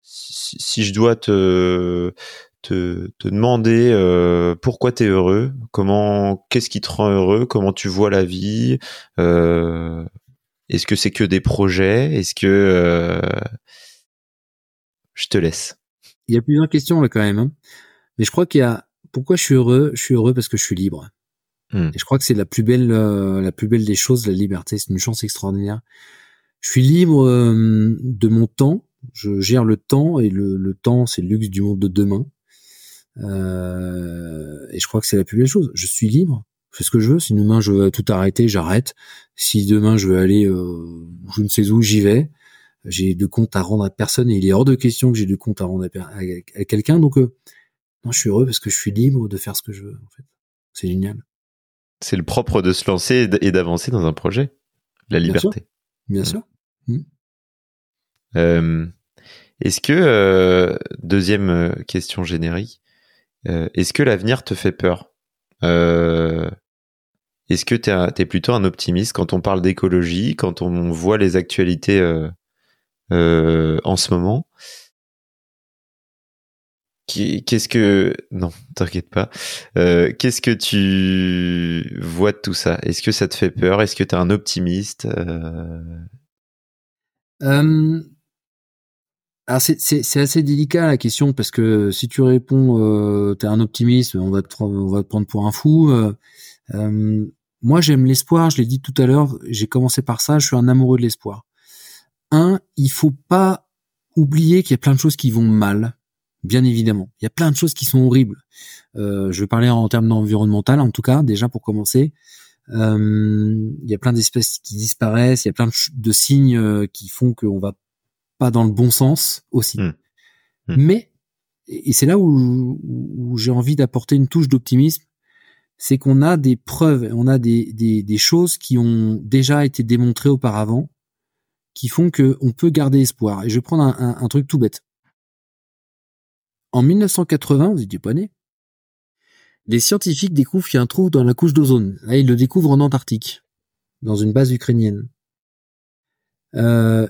si, si je dois te, te, te demander euh, pourquoi tu es heureux, comment, qu'est-ce qui te rend heureux, comment tu vois la vie, euh, est-ce que c'est que des projets ? Est-ce que... Euh, je te laisse. Il y a plusieurs questions là quand même, hein. Mais je crois qu'il y a pourquoi je suis heureux. Je suis heureux parce que je suis libre. Mmh. Et je crois que c'est la plus belle, euh, la plus belle des choses, la liberté. C'est une chance extraordinaire. Je suis libre euh, de mon temps. Je gère le temps et le, le temps, c'est le luxe du monde de demain. Euh, et je crois que c'est la plus belle chose. Je suis libre. Je fais ce que je veux. Si demain je veux tout arrêter, j'arrête. Si demain je veux aller, euh, je ne sais où, j'y vais. J'ai de compte à rendre à personne et il est hors de question que j'ai de compte à rendre à, per- à, à quelqu'un. Donc, euh, non, je suis heureux parce que je suis libre de faire ce que je veux. En fait, c'est génial. C'est le propre de se lancer et d'avancer dans un projet. La liberté. Bien sûr. Bien sûr. Mmh. Euh, est-ce que euh, deuxième question générique. Euh, est-ce que l'avenir te fait peur ? euh, Est-ce que t'es, un, t'es plutôt un optimiste quand on parle d'écologie, quand on voit les actualités euh, Euh, en ce moment, qu'est-ce que non, t'inquiète pas. Euh, qu'est-ce que tu vois de tout ça ? Est-ce que ça te fait peur ? Est-ce que t'es un optimiste ? euh... Euh, Alors c'est, c'est, c'est assez délicat la question parce que si tu réponds euh, t'es un optimiste, on va te, on va te prendre pour un fou. Euh, euh, moi, j'aime l'espoir. Je l'ai dit tout à l'heure. J'ai commencé par ça. Je suis un amoureux de l'espoir. Un, il faut pas oublier qu'il y a plein de choses qui vont mal, bien évidemment. Il y a plein de choses qui sont horribles. Euh, je vais parler en termes d'environnemental, en tout cas, déjà pour commencer. Euh, il y a plein d'espèces qui disparaissent, il y a plein de, de signes qui font qu'on va pas dans le bon sens aussi. Mmh. Mmh. Mais, et c'est là où, où j'ai envie d'apporter une touche d'optimisme, c'est qu'on a des preuves, on a des, des, des choses qui ont déjà été démontrées auparavant, qui font que on peut garder espoir. Et je vais prendre un, un, un truc tout bête. En dix-neuf cent quatre-vingts, vous n'étiez pas né, les scientifiques découvrent qu'il y a un trou dans la couche d'ozone. Là, ils le découvrent en Antarctique, dans une base ukrainienne. Euh,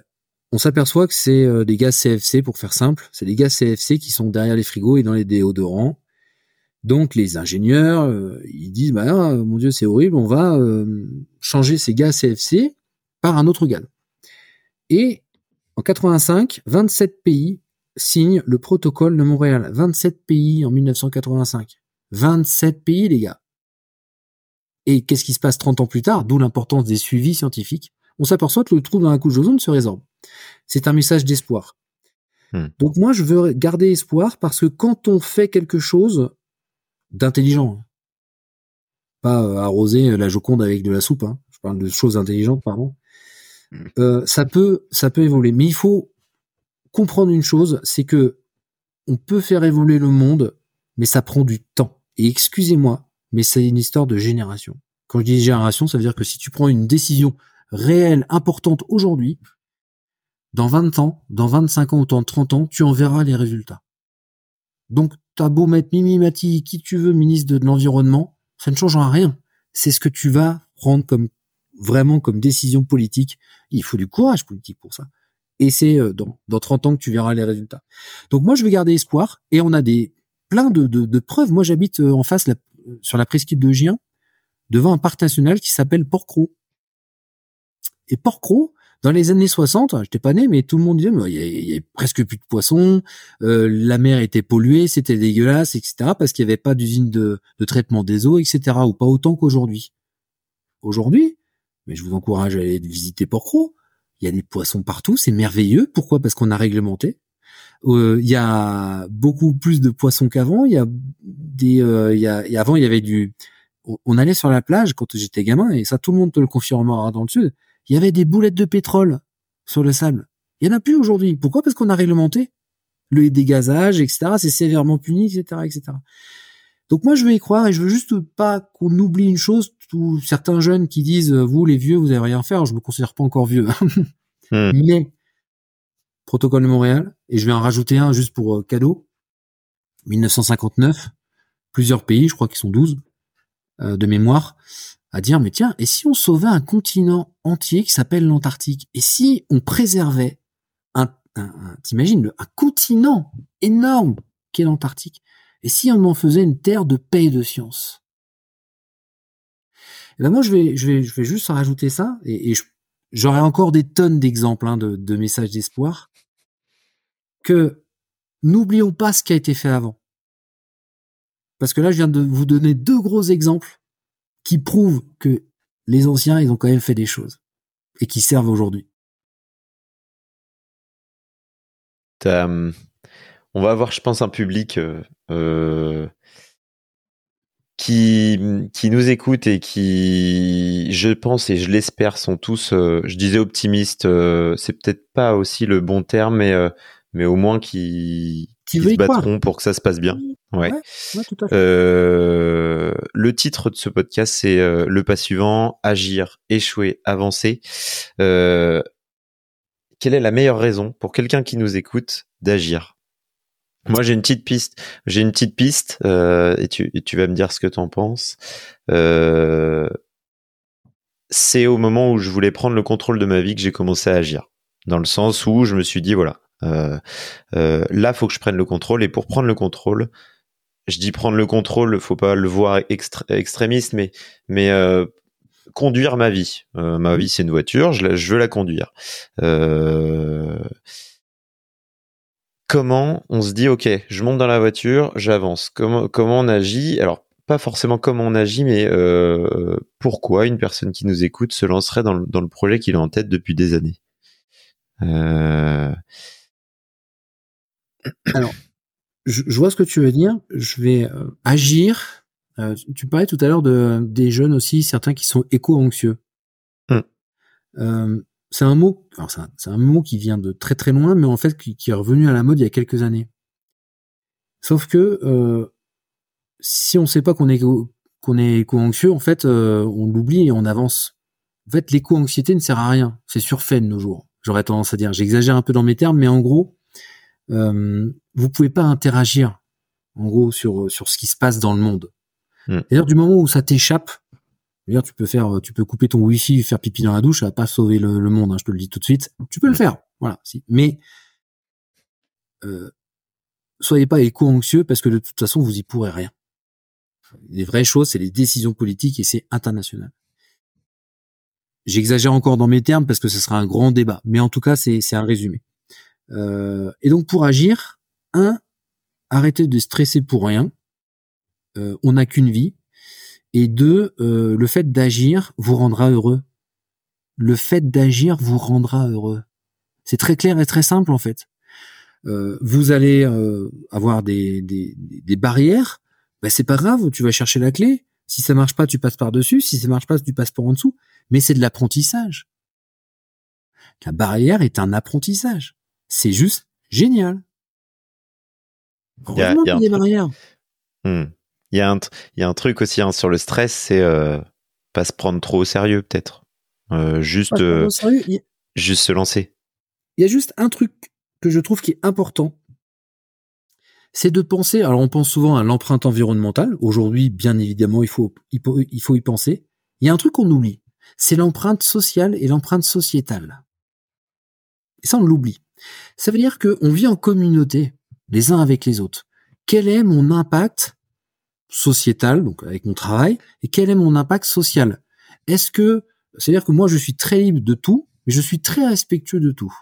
on s'aperçoit que c'est euh, des gaz C F C, pour faire simple. C'est des gaz C F C qui sont derrière les frigos et dans les déodorants. Donc, les ingénieurs, euh, ils disent, bah, ah, mon Dieu, c'est horrible, on va euh, changer ces gaz C F C par un autre gaz. Et en quatre-vingt-cinq, vingt-sept pays signent le protocole de Montréal. vingt-sept pays en dix-neuf cent quatre-vingt-cinq. vingt-sept pays, les gars. Et qu'est-ce qui se passe trente ans plus tard ? D'où l'importance des suivis scientifiques. On s'aperçoit que le trou dans la couche d'ozone se résorbe. C'est un message d'espoir. Mmh. Donc moi, je veux garder espoir parce que quand on fait quelque chose d'intelligent, pas euh, arroser la Joconde avec de la soupe, hein, je parle de choses intelligentes, pardon, mmh. euh, ça peut, ça peut évoluer. Mais il faut comprendre une chose, c'est que on peut faire évoluer le monde, mais ça prend du temps. Et excusez-moi, mais c'est une histoire de génération. Quand je dis génération, ça veut dire que si tu prends une décision réelle, importante aujourd'hui, dans vingt ans, dans vingt-cinq ans ou dans trente ans, tu en verras les résultats. Donc, t'as beau mettre Mimi Mati, qui tu veux, ministre de l'Environnement, ça ne changera rien. C'est ce que tu vas prendre comme, vraiment comme décision politique. Il faut du courage politique pour ça. Et c'est dans, dans trente ans que tu verras les résultats. Donc, moi, je vais garder espoir et on a des, plein de, de, de preuves. Moi, j'habite en face, la, sur la presqu'île de Giens, devant un parc national qui s'appelle Port-Cros. Et Port-Cros, dans les années soixante, j'étais pas né, mais tout le monde disait, mais il y, y a presque plus de poissons, euh, la mer était polluée, c'était dégueulasse, et cetera, parce qu'il n'y avait pas d'usine de, de traitement des eaux, et cetera, ou pas autant qu'aujourd'hui. Aujourd'hui, mais je vous encourage à aller visiter Port-Cros, il y a des poissons partout, c'est merveilleux. Pourquoi ? Parce qu'on a réglementé. Il euh, y a beaucoup plus de poissons qu'avant. Il y a des, il euh, y a, y a, avant il y avait du, on, on allait sur la plage quand j'étais gamin et ça tout le monde te le confirmera dans le sud. Il y avait des boulettes de pétrole sur le sable. Il y en a plus aujourd'hui. Pourquoi ? Parce qu'on a réglementé le dégazage, et cetera. C'est sévèrement puni, et cetera, et cetera. Donc moi je veux y croire et je veux juste pas qu'on oublie une chose. Tous certains jeunes qui disent vous les vieux vous avez rien à faire. Je me considère pas encore vieux, mmh. mais Protocole de Montréal, et je vais en rajouter un juste pour euh, cadeau, dix-neuf cent cinquante-neuf, plusieurs pays, je crois qu'ils sont douze, euh, de mémoire, à dire, mais tiens, et si on sauvait un continent entier qui s'appelle l'Antarctique? Et si on préservait un, un, un t'imagines, un continent énorme qu'est l'Antarctique? Et si on en faisait une terre de paix et de science? Et ben moi, je vais, je vais, je vais juste en rajouter ça, et, et je, j'aurais encore des tonnes d'exemples hein, de, de messages d'espoir, que n'oublions pas ce qui a été fait avant. Parce que là, je viens de vous donner deux gros exemples qui prouvent que les anciens, ils ont quand même fait des choses et qui servent aujourd'hui. Euh, on va avoir, je pense, un public euh, euh, qui, qui nous écoute et qui, je pense et je l'espère, sont tous, euh, je disais optimistes, euh, c'est peut-être pas aussi le bon terme, mais... Euh, mais au moins qui, qui, qui se battront croire. Pour que ça se passe bien. Ouais. Ouais, ouais, tout à fait. Euh, le titre de ce podcast, c'est euh, Le Pas Suivant, agir, échouer, avancer. Euh, quelle est la meilleure raison pour quelqu'un qui nous écoute d'agir ? Moi, j'ai une petite piste. J'ai une petite piste euh, et, tu, et tu vas me dire ce que tu en penses. Euh, c'est au moment où je voulais prendre le contrôle de ma vie que j'ai commencé à agir. Dans le sens où je me suis dit, voilà, Euh, euh, là, faut que je prenne le contrôle. Et pour prendre le contrôle, je dis prendre le contrôle, faut pas le voir extré- extrémiste, mais mais euh, conduire ma vie. Euh, ma vie, c'est une voiture, je, la, je veux la conduire. Euh, comment on se dit, ok, je monte dans la voiture, j'avance. Comment comment on agit ? Alors pas forcément comment on agit, mais euh, pourquoi une personne qui nous écoute se lancerait dans le, dans le projet qu'il a en tête depuis des années ? euh... Alors, je, je vois ce que tu veux dire. Je vais euh, agir. Euh, tu parlais tout à l'heure de des jeunes aussi, certains qui sont éco-anxieux. Mm. Euh, c'est un mot. Alors c'est un, c'est un mot qui vient de très très loin, mais en fait qui, qui est revenu à la mode il y a quelques années. Sauf que euh, si on ne sait pas qu'on est qu'on est éco-anxieux, en fait, euh, on l'oublie et on avance. En fait, l'éco-anxiété ne sert à rien. C'est surfait de nos jours. J'aurais tendance à dire. J'exagère un peu dans mes termes, mais en gros. Euh, vous pouvez pas interagir, en gros, sur sur ce qui se passe dans le monde. Mmh. D'ailleurs, du moment où ça t'échappe, d'ailleurs, tu peux faire, tu peux couper ton wifi, faire pipi dans la douche, ça va pas sauver le, le monde. Hein, je te le dis tout de suite. Tu peux le faire, voilà. Si. Mais euh, soyez pas éco-anxieux parce que de toute façon, vous y pourrez rien. Les vraies choses, c'est les décisions politiques et c'est international. J'exagère encore dans mes termes parce que ce sera un grand débat, mais en tout cas, c'est c'est un résumé. Euh, et donc pour agir, un, arrêtez de stresser pour rien. Euh, on n'a qu'une vie. Et deux, euh, le fait d'agir vous rendra heureux. Le fait d'agir vous rendra heureux. C'est très clair et très simple en fait. Euh, vous allez euh, avoir des, des, des barrières, ben c'est pas grave, tu vas chercher la clé. Si ça marche pas, tu passes par-dessus. Si ça marche pas, tu passes par en dessous. Mais c'est de l'apprentissage. La barrière est un apprentissage. C'est juste génial. Il y a, il y a des barrières. Hmm. Il, y a un, il y a un truc aussi hein, sur le stress, c'est euh, pas se prendre trop au sérieux peut-être. Euh, juste, euh, sérieux, a... juste se lancer. Il y a juste un truc que je trouve qui est important, c'est de penser, alors on pense souvent à l'empreinte environnementale, aujourd'hui bien évidemment il faut, il faut, il faut y penser, il y a un truc qu'on oublie, c'est l'empreinte sociale et l'empreinte sociétale. Et ça on l'oublie. Ça veut dire qu'on vit en communauté, les uns avec les autres. Quel est mon impact sociétal, donc avec mon travail, et quel est mon impact social? Est-ce que, c'est-à-dire que moi je suis très libre de tout, mais je suis très respectueux de tout.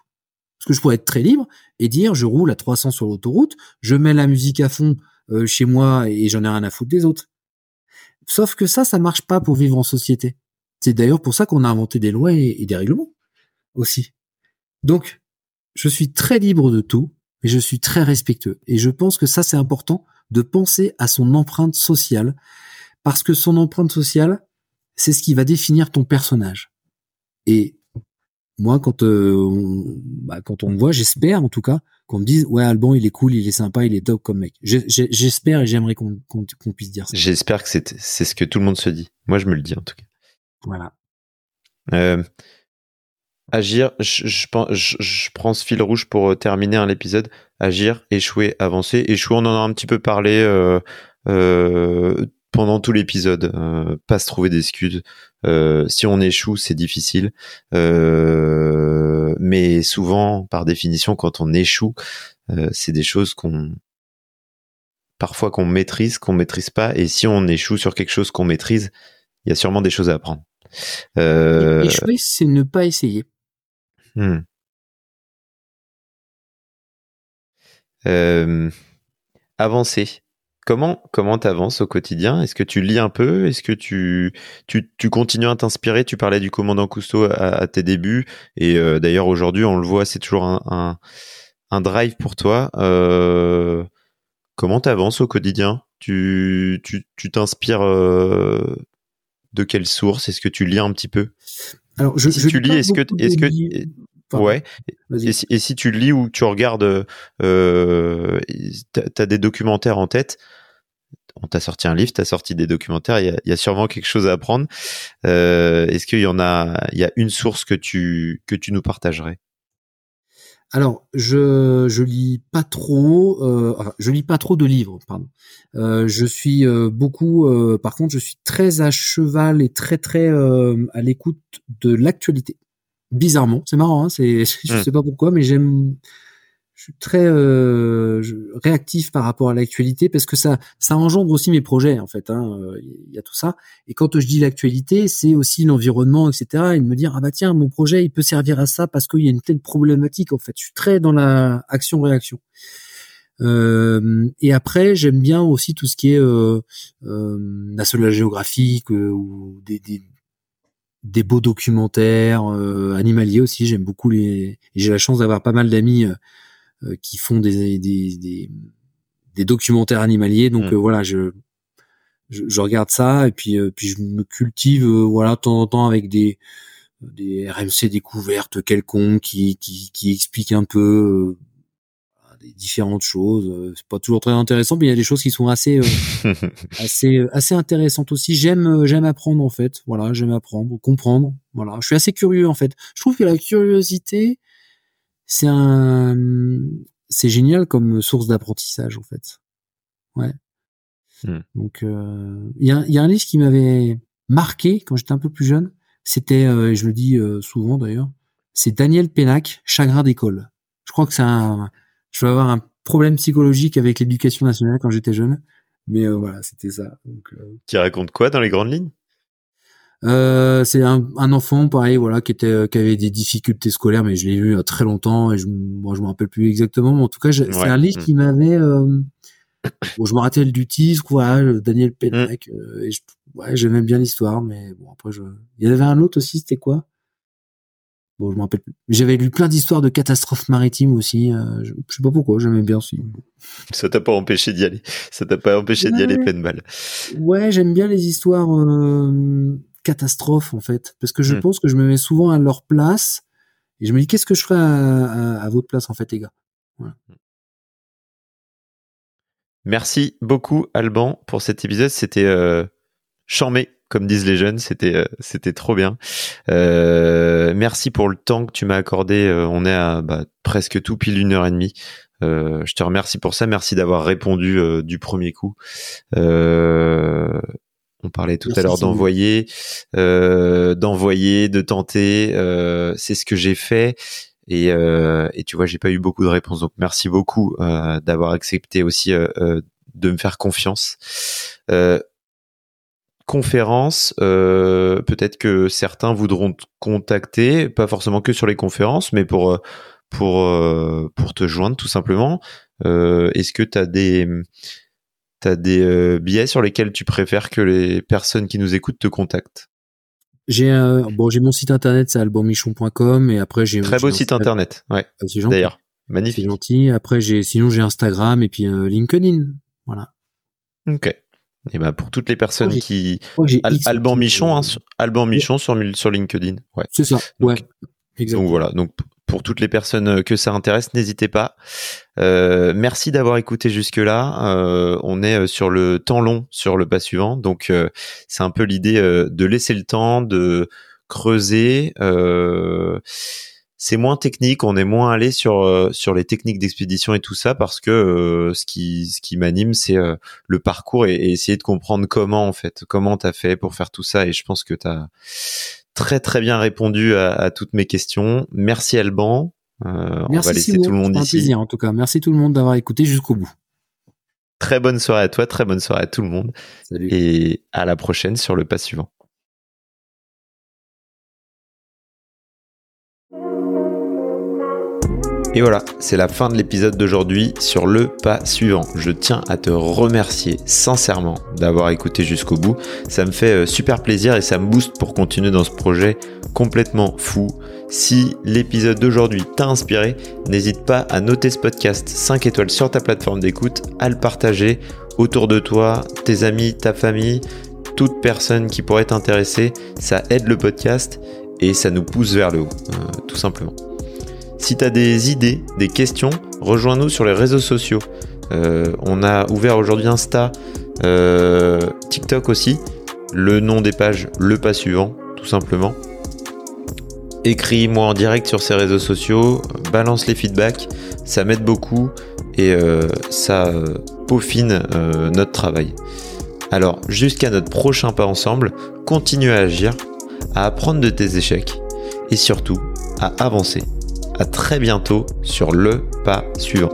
Parce que je pourrais être très libre et dire je roule à trois cents sur l'autoroute, je mets la musique à fond euh, chez moi et j'en ai rien à foutre des autres. Sauf que ça, ça marche pas pour vivre en société. C'est d'ailleurs pour ça qu'on a inventé des lois et, et des règlements aussi. Donc, je suis très libre de tout, mais je suis très respectueux. Et je pense que ça, c'est important de penser à son empreinte sociale, parce que son empreinte sociale, c'est ce qui va définir ton personnage. Et moi, quand, euh, on, bah, quand on me voit, j'espère en tout cas qu'on me dise « Ouais, Alban, il est cool, il est sympa, il est top comme mec. » J'espère et j'aimerais qu'on, qu'on, qu'on puisse dire ça. J'espère que c'est, c'est ce que tout le monde se dit. Moi, je me le dis en tout cas. Voilà. Euh, agir, je, je, je, je prends ce fil rouge pour terminer hein, l'épisode. Agir, échouer, avancer. Échouer, on en a un petit peu parlé euh, euh, pendant tout l'épisode. Euh, pas se trouver d'excuses. Euh, si on échoue, c'est difficile, euh, mais souvent, par définition, quand on échoue, euh, c'est des choses qu'on parfois qu'on maîtrise, qu'on maîtrise pas, et si on échoue sur quelque chose qu'on maîtrise, il y a sûrement des choses à apprendre. Euh... Échouer, c'est ne pas essayer. Hmm. Euh... Avancer. Comment comment t'avances au quotidien? Est-ce que tu lis un peu? Est-ce que tu tu tu continues à t'inspirer? Tu parlais du commandant Cousteau à, à tes débuts et euh, d'ailleurs aujourd'hui on le voit, c'est toujours un un, un drive pour toi. Euh, comment t'avances au quotidien? Tu tu tu t'inspires euh, de quelle source? Est-ce que tu lis un petit peu? Alors je, si je tu lis, est-ce que est-ce que Enfin, ouais. Et si, et si tu lis ou tu regardes, euh, t'as des documentaires en tête. On t'a sorti un livre, t'as sorti des documentaires. Il y a, il y a sûrement quelque chose à apprendre. Euh, est-ce qu'il y en a, il y a une source que tu que tu nous partagerais? Alors, je je lis pas trop. Euh, je lis pas trop de livres. Pardon. Euh, je suis euh, beaucoup. Euh, par contre, je suis très à cheval et très très euh, à l'écoute de l'actualité. Bizarrement, c'est marrant, hein, c'est, je sais pas pourquoi, mais j'aime, je suis très euh, réactif par rapport à l'actualité parce que ça, ça engendre aussi mes projets en fait. Hein, il y a tout ça. Et quand je dis l'actualité, c'est aussi l'environnement, et cetera. Et de me dire ah bah tiens, mon projet, il peut servir à ça parce qu'il y a une telle problématique en fait. Je suis très dans la action-réaction. Euh, et après, j'aime bien aussi tout ce qui est euh, euh, national géographique euh, ou des, des des beaux documentaires euh, animaliers aussi, j'aime beaucoup les et j'ai la chance d'avoir pas mal d'amis euh, qui font des des des, des documentaires animaliers donc mmh. euh, voilà je, je je regarde ça et puis euh, puis je me cultive euh, voilà de temps en temps avec des des R M C découvertes quelconques qui qui qui expliquent un peu euh, des différentes choses, c'est pas toujours très intéressant mais il y a des choses qui sont assez euh, assez assez intéressantes aussi. J'aime j'aime apprendre en fait, voilà, j'aime apprendre, comprendre, voilà, je suis assez curieux en fait. Je trouve que la curiosité c'est un c'est génial comme source d'apprentissage en fait, ouais. Mm. Donc il euh, y a il y a un livre qui m'avait marqué quand j'étais un peu plus jeune, c'était euh, je le dis euh, souvent d'ailleurs, c'est Daniel Pennac, Chagrin d'école. Je crois que c'est un je vais avoir un problème psychologique avec l'éducation nationale quand j'étais jeune, mais euh, voilà, c'était ça. Donc, euh... Qui raconte quoi dans les grandes lignes? euh, C'est un, un enfant, pareil, voilà, qui était, euh, qui avait des difficultés scolaires, mais je l'ai vu il y a très longtemps et je, moi, je me rappelle plus exactement, mais en tout cas, je, ouais. C'est un livre mmh. qui m'avait. Euh... Bon, je me rappelle du titre, voilà, Daniel Pennac, mmh. euh, et je, ouais, j'aimais bien l'histoire, mais bon après, je. Il y en avait un autre aussi, c'était quoi? Bon, je me rappelle plus. J'avais lu plein d'histoires de catastrophes maritimes aussi. Euh, je, je sais pas pourquoi, j'aimais bien aussi. Ça t'a pas empêché d'y aller. Ça t'a pas empêché ouais. d'y aller pleine balle. Ouais, j'aime bien les histoires euh, catastrophes en fait, parce que je mmh. pense que je me mets souvent à leur place et je me dis qu'est-ce que je ferais à, à, à votre place en fait, les gars. Voilà. Merci beaucoup Alban pour cet épisode. C'était euh, charmé. Comme disent les jeunes, c'était euh, c'était trop bien. Euh, merci pour le temps que tu m'as accordé. Euh, on est à bah, presque tout pile une heure et demie. Euh, je te remercie pour ça. Merci d'avoir répondu euh, du premier coup. Euh, on parlait tout merci à l'heure d'envoyer, euh, d'envoyer, de tenter. Euh, c'est ce que j'ai fait. Et, euh, et tu vois, j'ai pas eu beaucoup de réponses. Donc merci beaucoup euh, d'avoir accepté aussi euh, euh, de me faire confiance. Euh, conférences, euh, peut-être que certains voudront te contacter, pas forcément que sur les conférences, mais pour pour pour te joindre tout simplement. Euh, est-ce que tu as des t'as des euh, biais sur lesquels tu préfères que les personnes qui nous écoutent te contactent? J'ai euh, bon, j'ai mon site internet, c'est alban michon point com, et après j'ai très j'ai beau site internet, ouais. C'est gentil. D'ailleurs, magnifique. C'est gentil. Après j'ai sinon j'ai Instagram et puis euh, LinkedIn, voilà. OK. Et ben pour toutes les personnes oh, qui oh, Al- Alban Michon, hein, sur, Alban Michon sur, sur LinkedIn, ouais. C'est ça. Donc, ouais. Exactement. Donc voilà. Donc pour toutes les personnes que ça intéresse, n'hésitez pas. Euh, merci d'avoir écouté jusque-là. Euh, on est sur le temps long, sur le pas suivant. Donc euh, c'est un peu l'idée euh, de laisser le temps, de creuser. Euh, c'est moins technique, on est moins allé sur euh, sur les techniques d'expédition et tout ça, parce que euh, ce qui ce qui m'anime c'est euh, le parcours et, et essayer de comprendre comment en fait, comment t'as fait pour faire tout ça, et je pense que t'as très très bien répondu à, à toutes mes questions. Merci Alban, euh, merci, on va laisser Simon, tout le monde ici. Plaisir, en tout cas, merci tout le monde d'avoir écouté jusqu'au bout. Très bonne soirée à toi, très bonne soirée à tout le monde. Salut. Et à la prochaine sur le pas suivant. Et voilà, c'est la fin de l'épisode d'aujourd'hui sur le pas suivant. Je tiens à te remercier sincèrement d'avoir écouté jusqu'au bout. Ça me fait super plaisir et ça me booste pour continuer dans ce projet complètement fou. Si l'épisode d'aujourd'hui t'a inspiré, n'hésite pas à noter ce podcast cinq étoiles sur ta plateforme d'écoute, à le partager autour de toi, tes amis, ta famille, toute personne qui pourrait t'intéresser. Ça aide le podcast et ça nous pousse vers le haut, euh, tout simplement. Si tu as des idées, des questions, rejoins-nous sur les réseaux sociaux. Euh, on a ouvert aujourd'hui Insta, euh, TikTok aussi. Le nom des pages, le pas suivant, tout simplement. Écris-moi en direct sur ces réseaux sociaux, balance les feedbacks, ça m'aide beaucoup et euh, ça euh, peaufine euh, notre travail. Alors, jusqu'à notre prochain pas ensemble, continue à agir, à apprendre de tes échecs et surtout à avancer. À très bientôt sur le pas suivant.